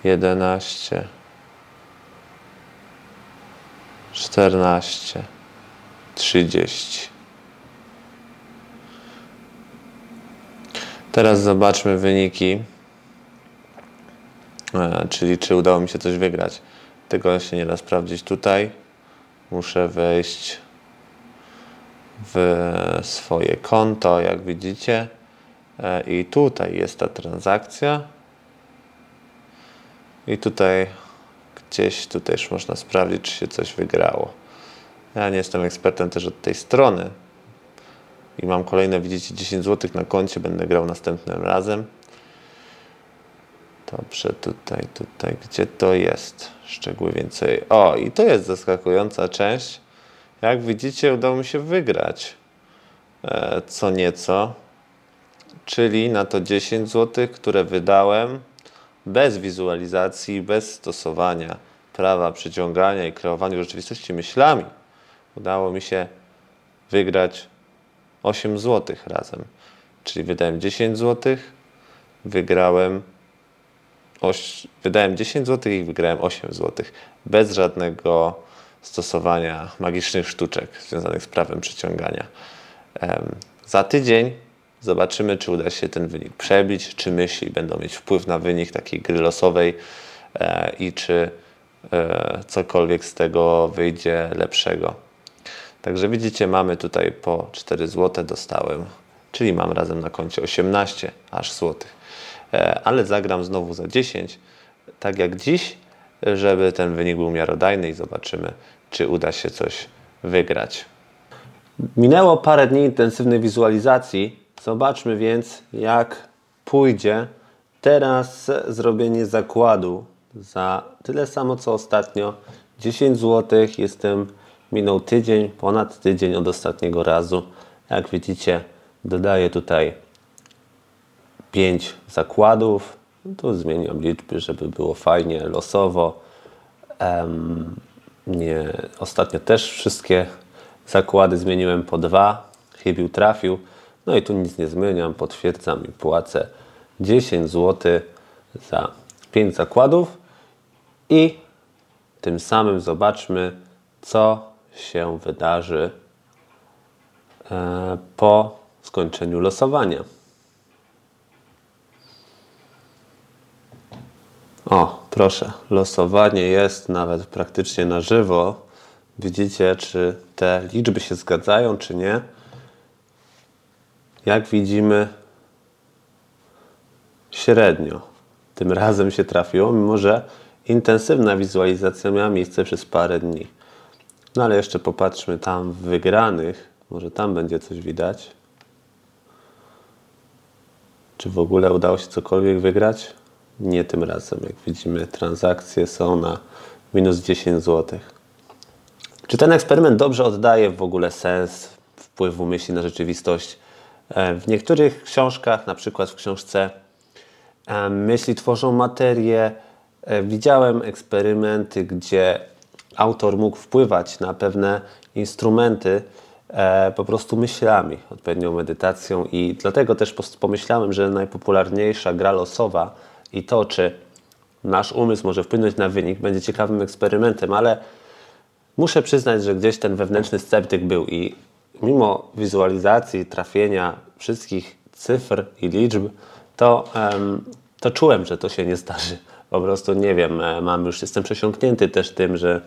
jedenaście, czternaście, trzydzieści. Teraz zobaczmy wyniki, e, czyli czy udało mi się coś wygrać. Tego się nie da sprawdzić tutaj. Muszę wejść w swoje konto, jak widzicie. E, I tutaj jest ta transakcja. I tutaj gdzieś tutaj już można sprawdzić, czy się coś wygrało. Ja nie jestem ekspertem też od tej strony. i mam kolejne, widzicie, dziesięć złotych na koncie, będę grał następnym razem. Dobrze, tutaj, tutaj, gdzie to jest? Szczegóły więcej. O, i to jest zaskakująca część. Jak widzicie, udało mi się wygrać e, co nieco, czyli na to dziesięć złotych, które wydałem bez wizualizacji, bez stosowania prawa przyciągania i kreowaniu rzeczywistości myślami, udało mi się wygrać osiem złotych razem. Czyli wydałem dziesięć złotych, wygrałem oś, wydałem dziesięć złotych i wygrałem osiem złotych bez żadnego stosowania magicznych sztuczek związanych z prawem przyciągania. Um, za tydzień zobaczymy, czy uda się ten wynik przebić, czy myśli będą mieć wpływ na wynik takiej gry losowej e, i czy e, cokolwiek z tego wyjdzie lepszego. Także widzicie, mamy tutaj po cztery złote dostałem, czyli mam razem na koncie osiemnaście aż złotych. E, ale zagram znowu za dziesięć, tak jak dziś, żeby ten wynik był miarodajny i zobaczymy, czy uda się coś wygrać. Minęło parę dni intensywnej wizualizacji. Zobaczmy więc, jak pójdzie teraz zrobienie zakładu za tyle samo, co ostatnio. dziesięć złotych. Jestem, minął tydzień, ponad tydzień od ostatniego razu. Jak widzicie, dodaję tutaj pięć zakładów. Tu zmieniam liczby, żeby było fajnie, losowo. Um, nie. Ostatnio też wszystkie zakłady zmieniłem po dwa. Chybił, trafił. No i tu nic nie zmieniam, potwierdzam i płacę dziesięć złotych za pięć zakładów. I tym samym zobaczmy, co się wydarzy e, po skończeniu losowania. O, proszę, losowanie jest nawet praktycznie na żywo. Widzicie, czy te liczby się zgadzają, czy nie. Jak widzimy, średnio tym razem się trafiło, mimo że intensywna wizualizacja miała miejsce przez parę dni. No ale jeszcze popatrzmy tam w wygranych, może tam będzie coś widać. Czy w ogóle udało się cokolwiek wygrać? Nie tym razem, jak widzimy, transakcje są na minus dziesięć złotych. Czy ten eksperyment dobrze oddaje w ogóle sens wpływu myśli na rzeczywistość? W niektórych książkach, na przykład w książce Myśli tworzą materię, widziałem eksperymenty, gdzie autor mógł wpływać na pewne instrumenty po prostu myślami, odpowiednią medytacją, i dlatego też pomyślałem, że najpopularniejsza gra losowa i to, czy nasz umysł może wpłynąć na wynik, będzie ciekawym eksperymentem, ale muszę przyznać, że gdzieś ten wewnętrzny sceptyk był i mimo wizualizacji, trafienia wszystkich cyfr i liczb, to, to czułem, że to się nie zdarzy. Po prostu nie wiem, mam już, jestem przesiąknięty też tym, że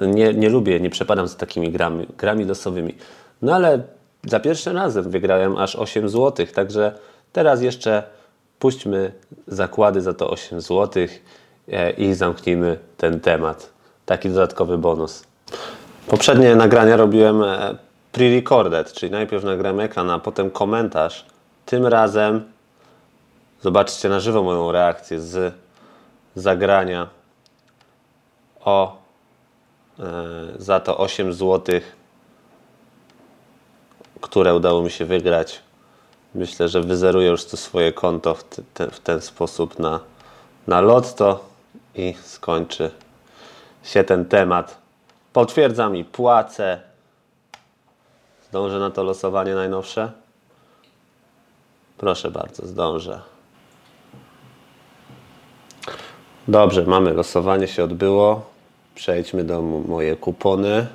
nie, nie lubię, nie przepadam za takimi grami, grami losowymi. No ale za pierwszym razem wygrałem aż osiem złotych, także teraz jeszcze puśćmy zakłady za to osiem złotych i zamknijmy ten temat. Taki dodatkowy bonus. Poprzednie nagrania robiłem pre-recorded, czyli najpierw nagrałem ekran, a potem komentarz. Tym razem zobaczcie na żywo moją reakcję z zagrania o e, za to osiem złotych, które udało mi się wygrać. Myślę, że wyzeruję już to swoje konto w, te, w ten sposób na, na lotto i skończy się ten temat. Potwierdzam i płacę. Zdążę na to losowanie najnowsze? Proszę bardzo, zdążę. Dobrze, mamy, losowanie się odbyło. Przejdźmy do moje kupony.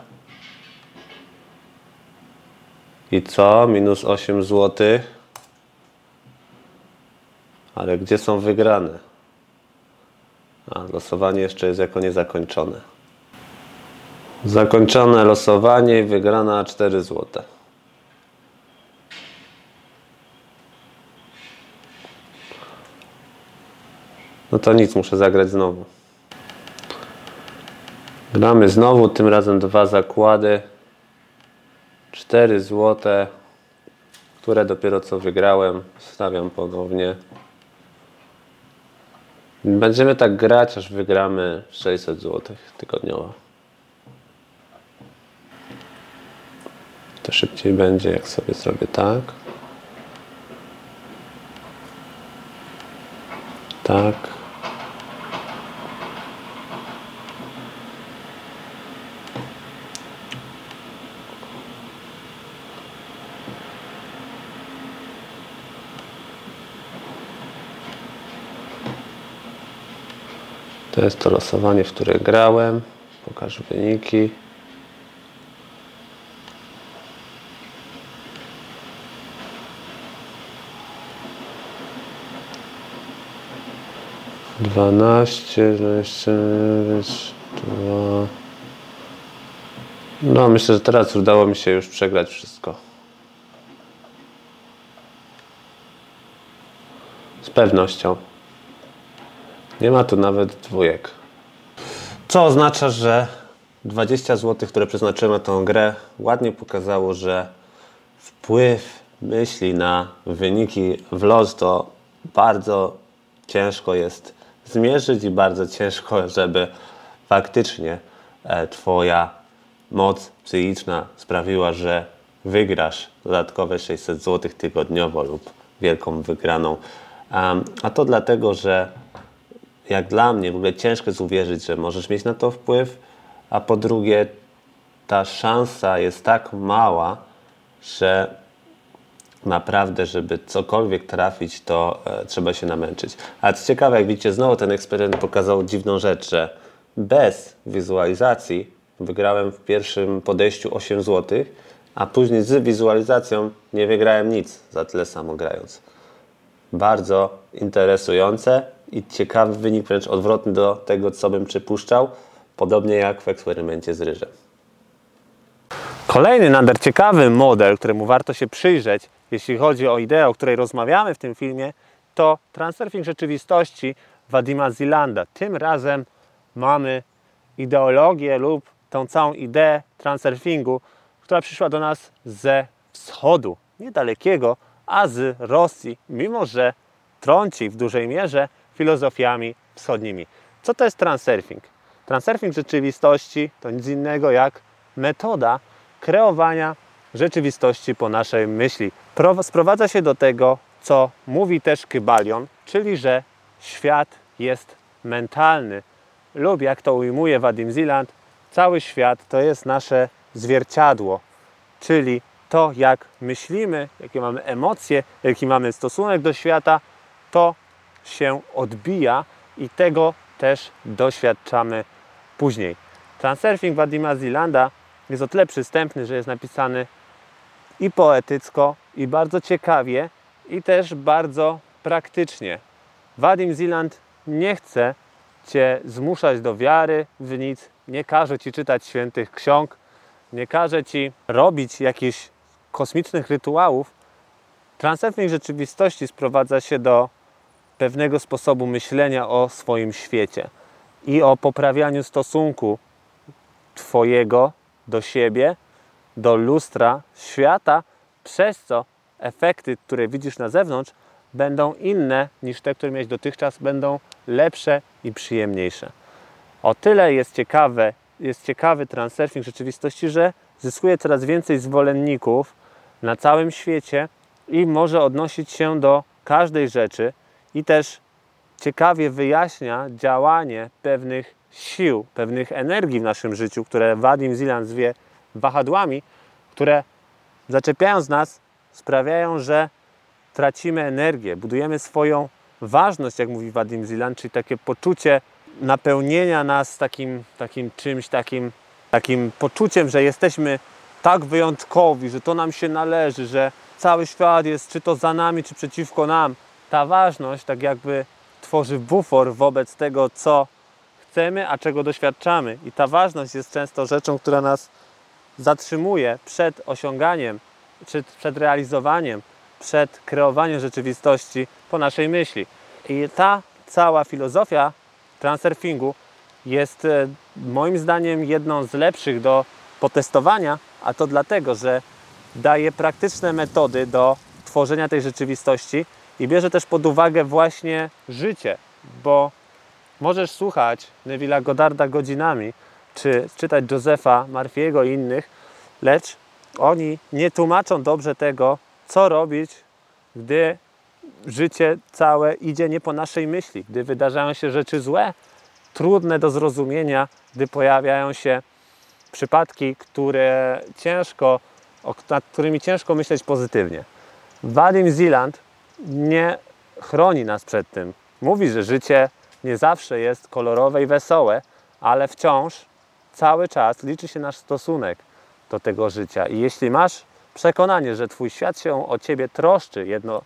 I co? Minus osiem złotych. Ale gdzie są wygrane? A, losowanie jeszcze jest jako niezakończone. Zakończone losowanie i wygrana cztery złote. No to nic, muszę zagrać znowu. Gramy znowu, tym razem dwa zakłady. cztery złote które dopiero co wygrałem. Stawiam ponownie. Będziemy tak grać, aż wygramy sześćset złotych tygodniowo. To szybciej będzie, jak sobie zrobię tak. Tak. To jest to losowanie, w które grałem. Pokażę wyniki. dwanaście, dwadzieścia dwa. No, myślę, że teraz udało mi się już przegrać wszystko. Z pewnością. Nie ma tu nawet dwójek. Co oznacza, że dwadzieścia złotych, które przeznaczyłem na tą grę, ładnie pokazało, że wpływ myśli na wyniki w los to bardzo ciężko jest zmierzyć i bardzo ciężko, żeby faktycznie twoja moc psychiczna sprawiła, że wygrasz dodatkowe sześćset złotych tygodniowo lub wielką wygraną. A to dlatego, że jak dla mnie w ogóle ciężko jest uwierzyć, że możesz mieć na to wpływ, a po drugie ta szansa jest tak mała, że naprawdę, żeby cokolwiek trafić, to e, trzeba się namęczyć. A co ciekawe, jak widzicie, znowu ten eksperyment pokazał dziwną rzecz, że bez wizualizacji wygrałem w pierwszym podejściu osiem złotych, a później z wizualizacją nie wygrałem nic, za tyle samo grając. Bardzo interesujące i ciekawy wynik, wręcz odwrotny do tego, co bym przypuszczał, podobnie jak w eksperymencie z ryżem. Kolejny nader ciekawy model, któremu warto się przyjrzeć, jeśli chodzi o ideę, o której rozmawiamy w tym filmie, to transurfing rzeczywistości Vadima Zelanda. Tym razem mamy ideologię lub tą całą ideę transurfingu, która przyszła do nas ze wschodu, niedalekiego, a z Rosji, mimo że trąci w dużej mierze filozofiami wschodnimi. Co to jest transurfing? Transurfing rzeczywistości to nic innego jak metoda kreowania rzeczywistości po naszej myśli. Pro, sprowadza się do tego, co mówi też Kybalion, czyli że świat jest mentalny lub, jak to ujmuje Vadim Zeland, cały świat to jest nasze zwierciadło, czyli to, jak myślimy, jakie mamy emocje, jaki mamy stosunek do świata, to się odbija i tego też doświadczamy później. Transurfing Vadima Zelanda jest o tyle przystępny, że jest napisany i poetycko, i bardzo ciekawie, i też bardzo praktycznie. Vadim Zeland nie chce Cię zmuszać do wiary w nic, nie każe Ci czytać świętych ksiąg, nie każe Ci robić jakichś kosmicznych rytuałów. Transurfing rzeczywistości sprowadza się do pewnego sposobu myślenia o swoim świecie i o poprawianiu stosunku Twojego do siebie, do lustra, świata, przez co efekty, które widzisz na zewnątrz, będą inne niż te, które miałeś dotychczas, będą lepsze i przyjemniejsze. O tyle jest ciekawe, jest ciekawy transurfing rzeczywistości, że zyskuje coraz więcej zwolenników na całym świecie i może odnosić się do każdej rzeczy i też ciekawie wyjaśnia działanie pewnych sił, pewnych energii w naszym życiu, które Vadim Zeland zwie wahadłami, które zaczepiając nas sprawiają, że tracimy energię, budujemy swoją ważność, jak mówi Vadim Zeland, czyli takie poczucie napełnienia nas takim, takim czymś, takim, takim poczuciem, że jesteśmy tak wyjątkowi, że to nam się należy, że cały świat jest czy to za nami, czy przeciwko nam. Ta ważność tak jakby tworzy bufor wobec tego, co chcemy, a czego doświadczamy. I ta ważność jest często rzeczą, która nas zatrzymuje przed osiąganiem, przed, przed realizowaniem, przed kreowaniem rzeczywistości po naszej myśli. I ta cała filozofia transurfingu jest moim zdaniem jedną z lepszych do potestowania, a to dlatego, że daje praktyczne metody do tworzenia tej rzeczywistości i bierze też pod uwagę właśnie życie, bo możesz słuchać Neville'a Goddarda godzinami, czy czytać Josepha Murphy'ego i innych, lecz oni nie tłumaczą dobrze tego, co robić, gdy życie całe idzie nie po naszej myśli, gdy wydarzają się rzeczy złe, trudne do zrozumienia, gdy pojawiają się przypadki, które ciężko, nad którymi ciężko myśleć pozytywnie. Vadim Zeland nie chroni nas przed tym. Mówi, że życie nie zawsze jest kolorowe i wesołe, ale wciąż cały czas liczy się nasz stosunek do tego życia. I jeśli masz przekonanie, że twój świat się o ciebie troszczy, jedno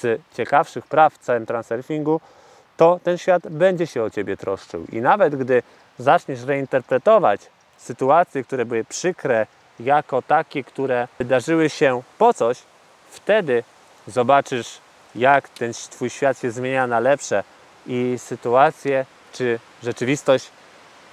z ciekawszych praw w całym transurfingu, to ten świat będzie się o ciebie troszczył. I nawet gdy zaczniesz reinterpretować sytuacje, które były przykre, jako takie, które wydarzyły się po coś, wtedy zobaczysz, jak ten twój świat się zmienia na lepsze i sytuację czy rzeczywistość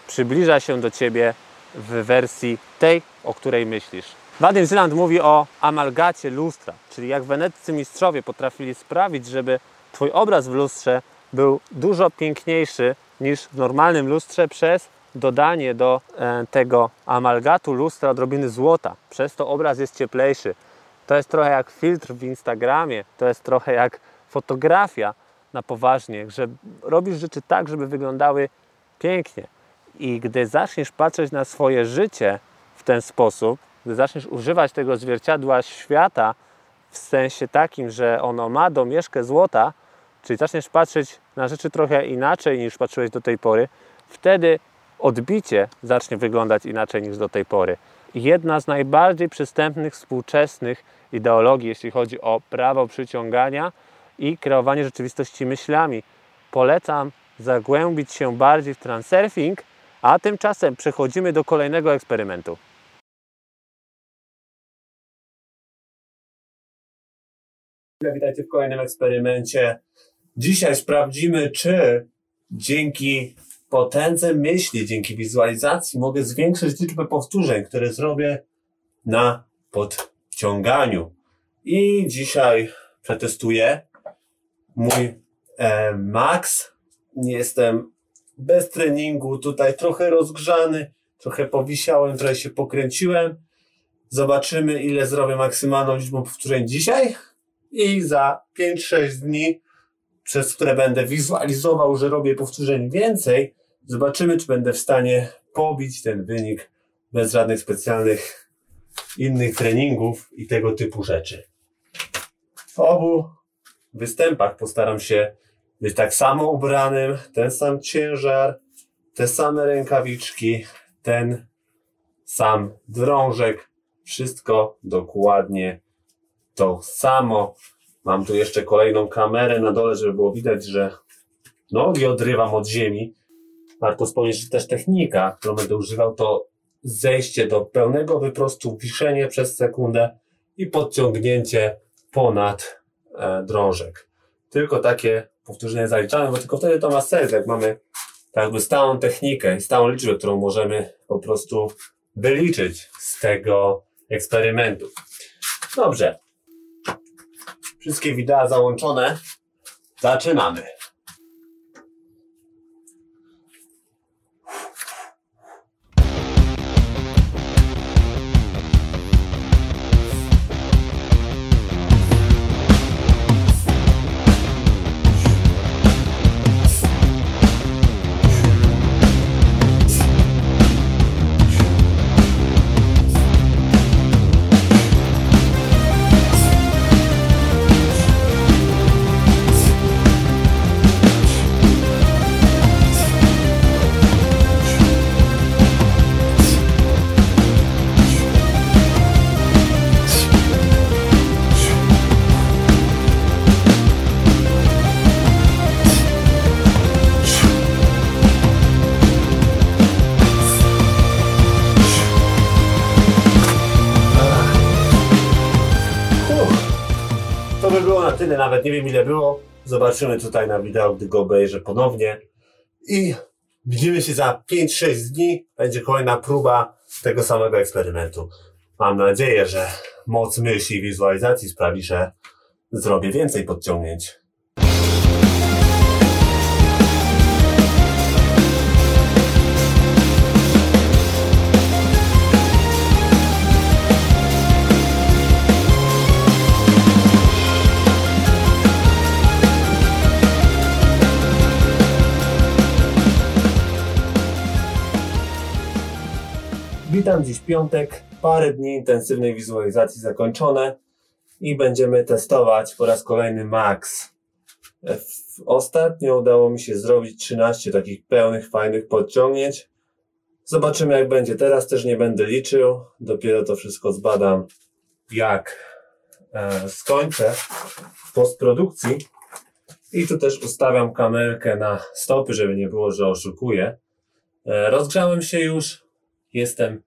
przybliża się do ciebie w wersji tej, o której myślisz. Vadim Zeland mówi o amalgacie lustra, czyli jak weneccy mistrzowie potrafili sprawić, żeby twój obraz w lustrze był dużo piękniejszy niż w normalnym lustrze przez dodanie do e, tego amalgatu lustra odrobiny złota. Przez to obraz jest cieplejszy. To jest trochę jak filtr w Instagramie, to jest trochę jak fotografia na poważnie, że robisz rzeczy tak, żeby wyglądały pięknie. I gdy zaczniesz patrzeć na swoje życie w ten sposób, gdy zaczniesz używać tego zwierciadła świata w sensie takim, że ono ma domieszkę złota, czyli zaczniesz patrzeć na rzeczy trochę inaczej niż patrzyłeś do tej pory, wtedy odbicie zacznie wyglądać inaczej niż do tej pory. Jedna z najbardziej przystępnych współczesnych ideologii, jeśli chodzi o prawo przyciągania i kreowanie rzeczywistości myślami. Polecam zagłębić się bardziej w transurfing, a tymczasem przechodzimy do kolejnego eksperymentu. Witajcie w kolejnym eksperymencie. Dzisiaj sprawdzimy, czy dzięki potędze myśli, dzięki wizualizacji mogę zwiększyć liczbę powtórzeń, które zrobię na podciąganiu. I dzisiaj przetestuję mój e, max. Jestem bez treningu, tutaj trochę rozgrzany, trochę powisiałem, trochę się pokręciłem. Zobaczymy, ile zrobię maksymalną liczbą powtórzeń dzisiaj. I za pięć sześć dni, przez które będę wizualizował, że robię powtórzeń więcej, zobaczymy, czy będę w stanie pobić ten wynik bez żadnych specjalnych innych treningów i tego typu rzeczy. W obu występach postaram się być tak samo ubranym, ten sam ciężar, te same rękawiczki, ten sam drążek, wszystko dokładnie to samo. Mam tu jeszcze kolejną kamerę na dole, żeby było widać, że nogi odrywam od ziemi. Warto wspomnieć, że też technika, którą będę używał, to zejście do pełnego wyprostu, wiszenie przez sekundę i podciągnięcie ponad e, drążek. Tylko takie powtórzenia zaliczamy, bo tylko wtedy to ma sens, jak mamy jakby stałą technikę i stałą liczbę, którą możemy po prostu wyliczyć z tego eksperymentu. Dobrze. Wszystkie wideo załączone. Zaczynamy. Nawet nie wiem, ile było. Zobaczymy tutaj na wideo, gdy go obejrzę ponownie. I widzimy się za pięć sześć dni. Będzie kolejna próba tego samego eksperymentu. Mam nadzieję, że moc myśli i wizualizacji sprawi, że zrobię więcej podciągnięć. Witam, dziś piątek, parę dni intensywnej wizualizacji zakończone i będziemy testować po raz kolejny max. Ostatnio udało mi się zrobić trzynaście takich pełnych, fajnych podciągnięć. Zobaczymy jak będzie teraz, też nie będę liczył, dopiero to wszystko zbadam jak e, skończę w postprodukcji. I tu też ustawiam kamerkę na stopy, żeby nie było, że oszukuję. E, rozgrzałem się już. Jestem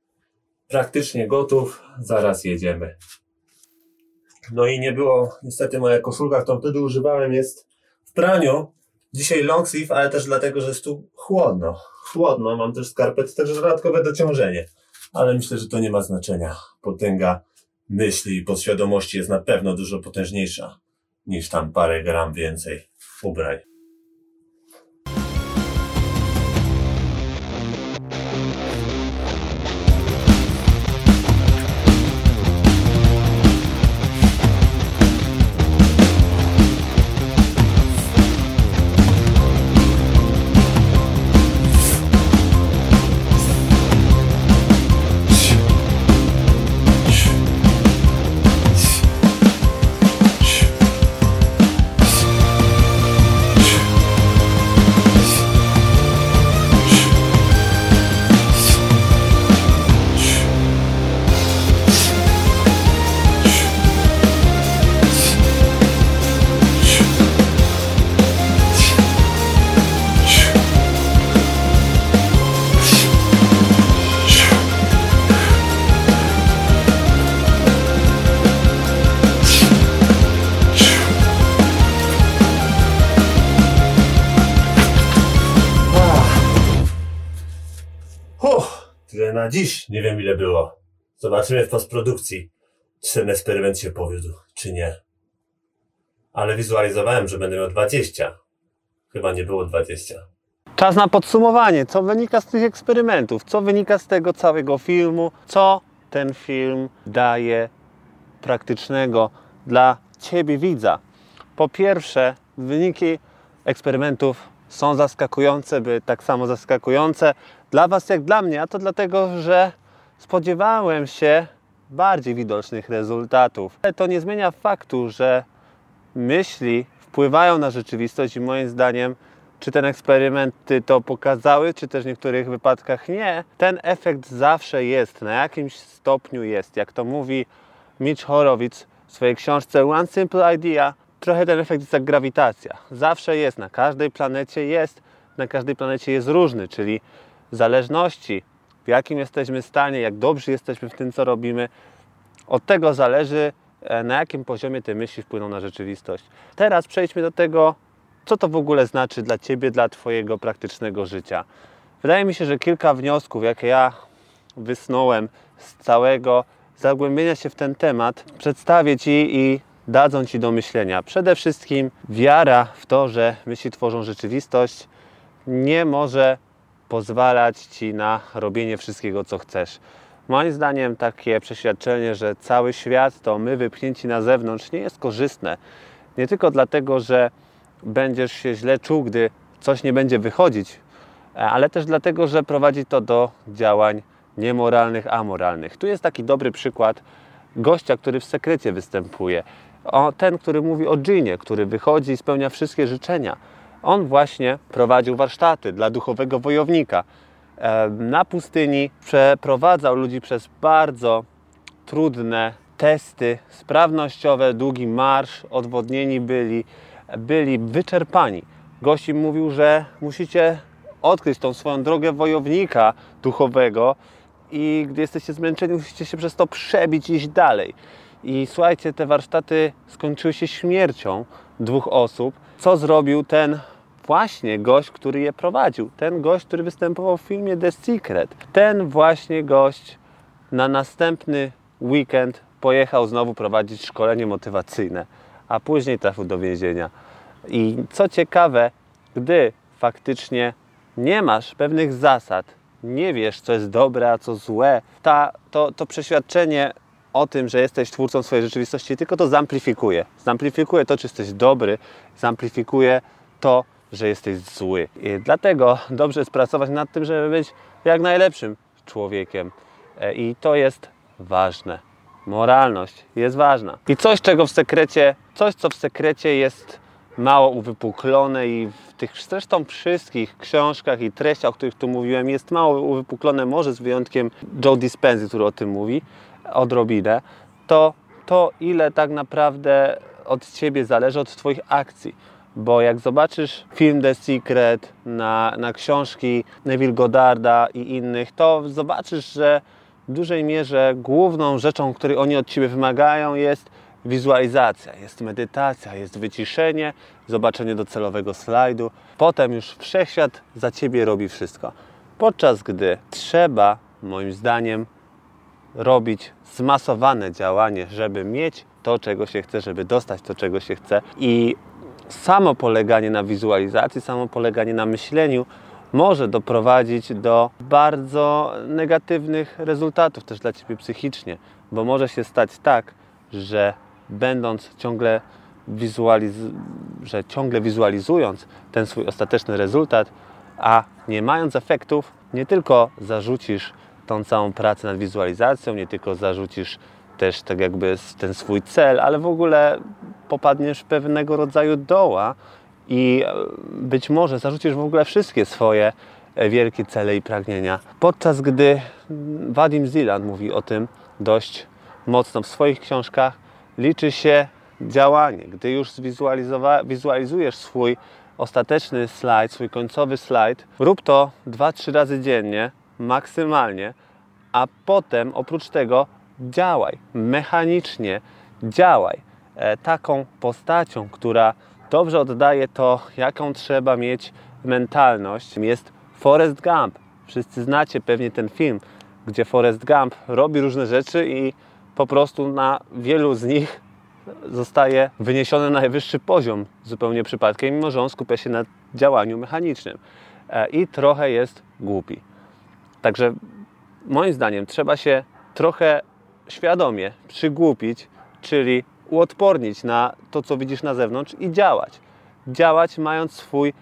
praktycznie gotów, zaraz jedziemy. No i nie było, niestety moja koszulka, którą wtedy używałem, jest w praniu. Dzisiaj long sleeve, ale też dlatego, że jest tu chłodno. Chłodno, mam też skarpety, także dodatkowe dociążenie. Ale myślę, że to nie ma znaczenia. Potęga myśli i podświadomości jest na pewno dużo potężniejsza niż tam parę gram więcej ubrań. Na dziś nie wiem ile było. Zobaczymy w postprodukcji, czy ten eksperyment się powiódł, czy nie. Ale wizualizowałem, że będę miał dwadzieścia. Chyba nie było dwadzieścia. Czas na podsumowanie. Co wynika z tych eksperymentów? Co wynika z tego całego filmu? Co ten film daje praktycznego dla Ciebie widza? Po pierwsze, wyniki eksperymentów są zaskakujące, by tak samo zaskakujące dla Was jak dla mnie, a to dlatego, że spodziewałem się bardziej widocznych rezultatów. Ale to nie zmienia faktu, że myśli wpływają na rzeczywistość i moim zdaniem, czy ten eksperyment to pokazały, czy też w niektórych wypadkach nie, ten efekt zawsze jest, na jakimś stopniu jest. Jak to mówi Mitch Horowitz w swojej książce One Simple Idea, trochę ten efekt jest jak grawitacja. Zawsze jest, na każdej planecie jest, na każdej planecie jest różny, czyli zależności, w jakim jesteśmy stanie, jak dobrzy jesteśmy w tym, co robimy, od tego zależy, na jakim poziomie te myśli wpłyną na rzeczywistość. Teraz przejdźmy do tego, co to w ogóle znaczy dla Ciebie, dla Twojego praktycznego życia. Wydaje mi się, że kilka wniosków, jakie ja wysnułem z całego zagłębienia się w ten temat, przedstawię Ci i dadzą Ci do myślenia. Przede wszystkim wiara w to, że myśli tworzą rzeczywistość, nie może pozwalać Ci na robienie wszystkiego, co chcesz. Moim zdaniem takie przeświadczenie, że cały świat to my wypchnięci na zewnątrz, nie jest korzystne. Nie tylko dlatego, że będziesz się źle czuł, gdy coś nie będzie wychodzić, ale też dlatego, że prowadzi to do działań niemoralnych, amoralnych. Tu jest taki dobry przykład gościa, który w Sekrecie występuje. O, ten, który mówi o dżinie, który wychodzi i spełnia wszystkie życzenia. On właśnie prowadził warsztaty dla duchowego wojownika. Na pustyni przeprowadzał ludzi przez bardzo trudne testy sprawnościowe, długi marsz, odwodnieni byli, byli wyczerpani. Gość im mówił, że musicie odkryć tą swoją drogę wojownika duchowego i gdy jesteście zmęczeni, musicie się przez to przebić i iść dalej. I słuchajcie, te warsztaty skończyły się śmiercią dwóch osób. Co zrobił ten właśnie gość, który je prowadził? Ten gość, który występował w filmie The Secret. Ten właśnie gość na następny weekend pojechał znowu prowadzić szkolenie motywacyjne. a później trafił do więzienia. I co ciekawe, gdy faktycznie nie masz pewnych zasad, nie wiesz, co jest dobre, a co złe, ta, to, to przeświadczenie o tym, że jesteś twórcą swojej rzeczywistości, tylko to zamplifikuje. Zamplifikuje to, czy jesteś dobry, zamplifikuje to, że jesteś zły. I dlatego dobrze jest pracować nad tym, żeby być jak najlepszym człowiekiem. I to jest ważne. Moralność jest ważna. I coś, czego w sekrecie, coś, co w sekrecie jest mało uwypuklone i w tych zresztą wszystkich książkach i treściach, o których tu mówiłem, jest mało uwypuklone, może z wyjątkiem Joe Dispenzy, który o tym mówi, odrobinę, to to, ile tak naprawdę od Ciebie zależy, od Twoich akcji. Bo jak zobaczysz film The Secret, na, na książki Neville Goddarda i innych, to zobaczysz, że w dużej mierze główną rzeczą, której oni od Ciebie wymagają, jest wizualizacja, jest medytacja, jest wyciszenie, zobaczenie docelowego slajdu. Potem już wszechświat za Ciebie robi wszystko. Podczas gdy trzeba, moim zdaniem, robić zmasowane działanie, żeby mieć to, czego się chce, żeby dostać to, czego się chce. I samo poleganie na wizualizacji, samo poleganie na myśleniu może doprowadzić do bardzo negatywnych rezultatów też dla Ciebie psychicznie, bo może się stać tak, że będąc ciągle, wizualiz- że ciągle wizualizując ten swój ostateczny rezultat, a nie mając efektów, nie tylko zarzucisz tą całą pracę nad wizualizacją, nie tylko zarzucisz też tak jakby ten swój cel, ale w ogóle popadniesz w pewnego rodzaju doła i być może zarzucisz w ogóle wszystkie swoje wielkie cele i pragnienia. Podczas gdy Vadim Zeland mówi o tym dość mocno w swoich książkach, liczy się działanie. Gdy już zwizualizowa- wizualizujesz swój ostateczny slajd, swój końcowy slajd, rób to dwa trzy razy dziennie, maksymalnie, a potem oprócz tego działaj, mechanicznie działaj e, taką postacią, która dobrze oddaje to, jaką trzeba mieć mentalność. Jest Forrest Gump. Wszyscy znacie pewnie ten film, gdzie Forrest Gump robi różne rzeczy i po prostu na wielu z nich zostaje wyniesiony na najwyższy poziom zupełnie przypadkiem, mimo że on skupia się na działaniu mechanicznym e, i trochę jest głupi. Także moim zdaniem trzeba się trochę świadomie przygłupić, czyli uodpornić na to, co widzisz na zewnątrz i działać. Działać mając swój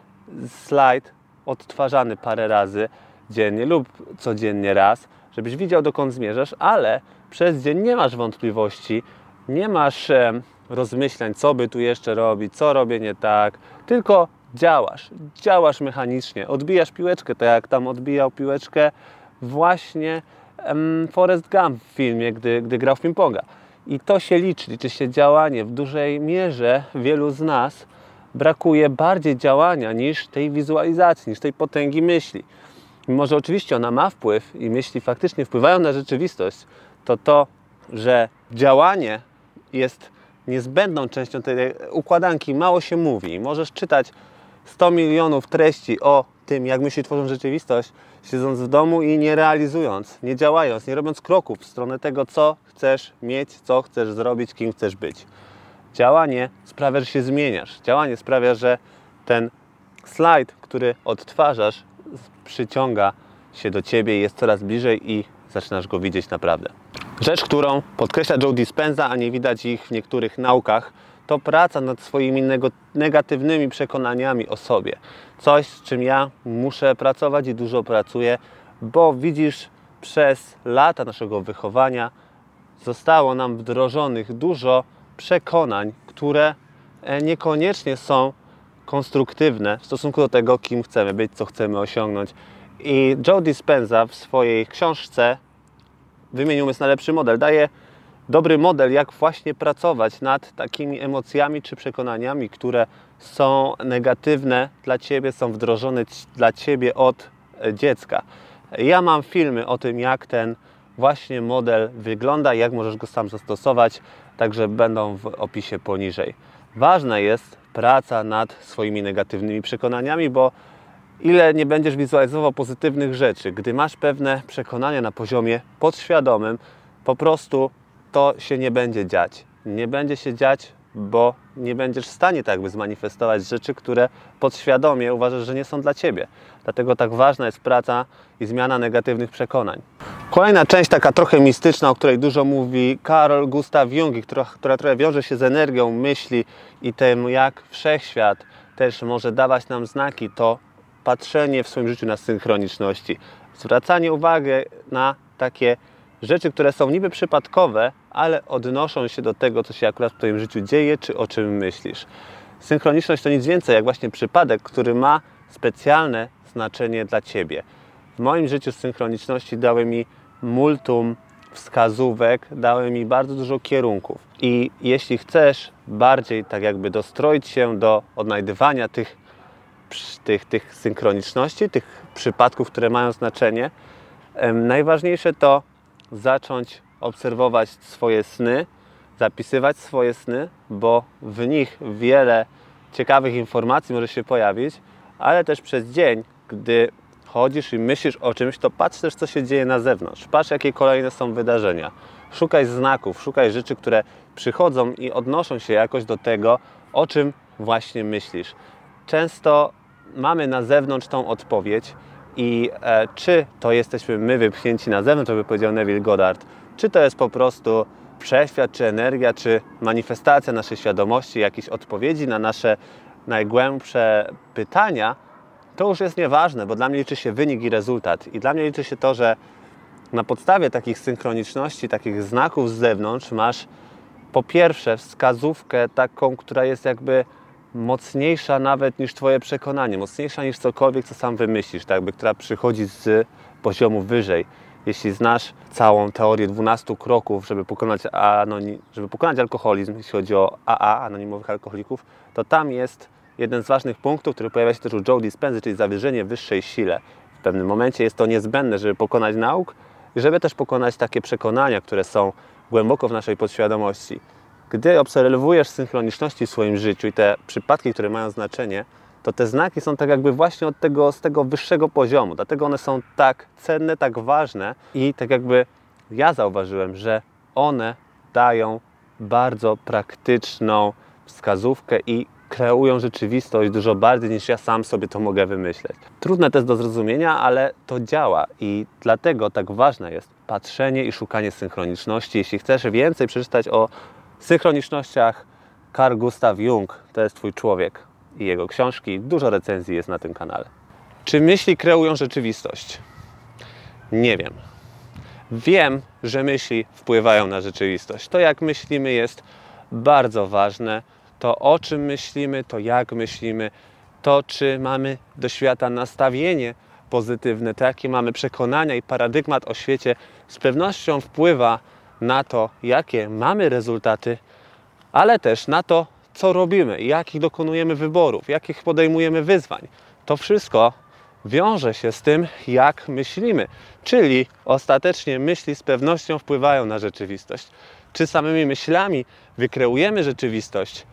slajd odtwarzany parę razy dziennie lub codziennie raz, żebyś widział, dokąd zmierzasz, ale przez dzień nie masz wątpliwości, nie masz e, rozmyślań, co by tu jeszcze robić, co robię nie tak, tylko działasz, działasz mechanicznie, odbijasz piłeczkę, tak jak tam odbijał piłeczkę właśnie em, Forrest Gump w filmie, gdy, gdy grał w ping-ponga. I to się liczy, liczy się działanie. W dużej mierze wielu z nas brakuje bardziej działania niż tej wizualizacji, niż tej potęgi myśli. Mimo że oczywiście ona ma wpływ i myśli faktycznie wpływają na rzeczywistość, to to, że działanie jest niezbędną częścią tej układanki, mało się mówi. Możesz czytać sto milionów treści o tym, jak myśli tworzą rzeczywistość, siedząc w domu i nie realizując, nie działając, nie robiąc kroków w stronę tego, co chcesz mieć, co chcesz zrobić, kim chcesz być. Działanie sprawia, że się zmieniasz. Działanie sprawia, że ten slajd, który odtwarzasz, przyciąga się do ciebie i jest coraz bliżej i zaczynasz go widzieć naprawdę. Rzecz, którą podkreśla Joe Dispenza, a nie widać ich w niektórych naukach, to praca nad swoimi negatywnymi przekonaniami o sobie. Coś, z czym ja muszę pracować i dużo pracuję, bo widzisz, przez lata naszego wychowania zostało nam wdrożonych dużo przekonań, które niekoniecznie są konstruktywne w stosunku do tego, kim chcemy być, co chcemy osiągnąć. I Joe Dispenza w swojej książce Wymień umysł na lepszy model daje dobry model, jak właśnie pracować nad takimi emocjami czy przekonaniami, które są negatywne dla Ciebie, są wdrożone dla Ciebie od dziecka. Ja mam filmy o tym, jak ten właśnie model wygląda i jak możesz go sam zastosować, także będą w opisie poniżej. Ważna jest praca nad swoimi negatywnymi przekonaniami, bo ile nie będziesz wizualizował pozytywnych rzeczy, gdy masz pewne przekonania na poziomie podświadomym, po prostu to się nie będzie dziać. Nie będzie się dziać, bo nie będziesz w stanie tak jakby zmanifestować rzeczy, które podświadomie uważasz, że nie są dla Ciebie. Dlatego tak ważna jest praca i zmiana negatywnych przekonań. Kolejna część, taka trochę mistyczna, o której dużo mówi Carl Gustav Jung, która, która trochę wiąże się z energią myśli i tym, jak wszechświat też może dawać nam znaki, to patrzenie w swoim życiu na synchroniczności. Zwracanie uwagi na takie rzeczy, które są niby przypadkowe, ale odnoszą się do tego, co się akurat w Twoim życiu dzieje, czy o czym myślisz. Synchroniczność to nic więcej, jak właśnie przypadek, który ma specjalne znaczenie dla Ciebie. W moim życiu synchroniczności dały mi multum wskazówek, dały mi bardzo dużo kierunków. I jeśli chcesz bardziej tak jakby dostroić się do odnajdywania tych, tych, tych synchroniczności, tych przypadków, które mają znaczenie, najważniejsze to zacząć obserwować swoje sny, zapisywać swoje sny, bo w nich wiele ciekawych informacji może się pojawić, ale też przez dzień, gdy chodzisz i myślisz o czymś, to patrz też, co się dzieje na zewnątrz. Patrz, jakie kolejne są wydarzenia. Szukaj znaków, szukaj rzeczy, które przychodzą i odnoszą się jakoś do tego, o czym właśnie myślisz. Często mamy na zewnątrz tą odpowiedź i e, czy to jesteśmy my wypchnięci na zewnątrz, jak powiedział Neville Goddard, czy to jest po prostu wszechświat, czy energia, czy manifestacja naszej świadomości, jakieś odpowiedzi na nasze najgłębsze pytania, to już jest nieważne, bo dla mnie liczy się wynik i rezultat. I dla mnie liczy się to, że na podstawie takich synchroniczności, takich znaków z zewnątrz masz po pierwsze wskazówkę taką, która jest jakby mocniejsza nawet niż Twoje przekonanie, mocniejsza niż cokolwiek, co sam wymyślisz, tak jakby, która przychodzi z poziomu wyżej. Jeśli znasz całą teorię dwunastu kroków, żeby pokonać, anonim, żeby pokonać alkoholizm, jeśli chodzi o A A, anonimowych alkoholików, to tam jest jeden z ważnych punktów, który pojawia się też u Joe Dispenzy, czyli zawierzenie wyższej sile. W pewnym momencie jest to niezbędne, żeby pokonać nauk i żeby też pokonać takie przekonania, które są głęboko w naszej podświadomości. Gdy obserwujesz synchroniczności w swoim życiu i te przypadki, które mają znaczenie, to te znaki są tak jakby właśnie od tego, z tego wyższego poziomu. Dlatego one są tak cenne, tak ważne i tak jakby ja zauważyłem, że one dają bardzo praktyczną wskazówkę i kreują rzeczywistość dużo bardziej niż ja sam sobie to mogę wymyśleć. Trudne też do zrozumienia, ale to działa i dlatego tak ważne jest patrzenie i szukanie synchroniczności. Jeśli chcesz więcej przeczytać o synchronicznościach, Carl Gustav Jung to jest Twój człowiek i jego książki. Dużo recenzji jest na tym kanale. Czy myśli kreują rzeczywistość? Nie wiem. Wiem, że myśli wpływają na rzeczywistość. To, jak myślimy, jest bardzo ważne. To, o czym myślimy, to jak myślimy, to, czy mamy do świata nastawienie pozytywne, to, jakie mamy przekonania i paradygmat o świecie, z pewnością wpływa na to, jakie mamy rezultaty, ale też na to, co robimy, jakich dokonujemy wyborów, jakich podejmujemy wyzwań. To wszystko wiąże się z tym, jak myślimy, czyli ostatecznie myśli z pewnością wpływają na rzeczywistość. Czy samymi myślami wykreujemy rzeczywistość?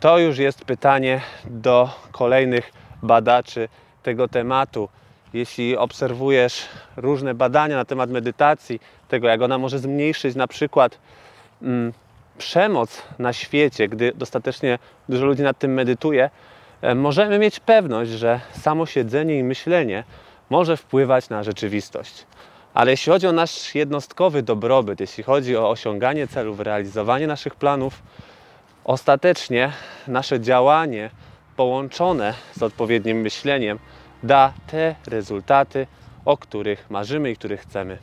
To już jest pytanie do kolejnych badaczy tego tematu. Jeśli obserwujesz różne badania na temat medytacji, tego jak ona może zmniejszyć na przykład mm, przemoc na świecie, gdy dostatecznie dużo ludzi nad tym medytuje, e, możemy mieć pewność, że samo siedzenie i myślenie może wpływać na rzeczywistość. Ale jeśli chodzi o nasz jednostkowy dobrobyt, jeśli chodzi o osiąganie celów, realizowanie naszych planów, ostatecznie nasze działanie połączone z odpowiednim myśleniem da te rezultaty, o których marzymy i których chcemy.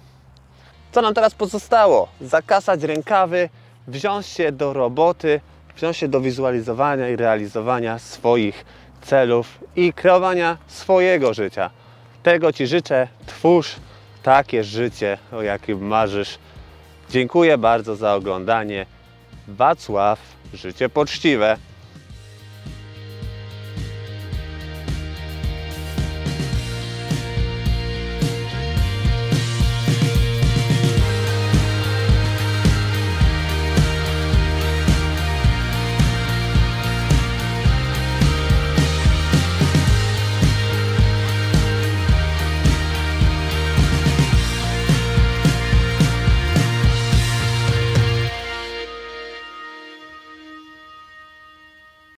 Co nam teraz pozostało? Zakasać rękawy, wziąć się do roboty, wziąć się do wizualizowania i realizowania swoich celów i kreowania swojego życia. Tego Ci życzę. Twórz takie życie, o jakim marzysz. Dziękuję bardzo za oglądanie. Wacław, Życie Poczciwe.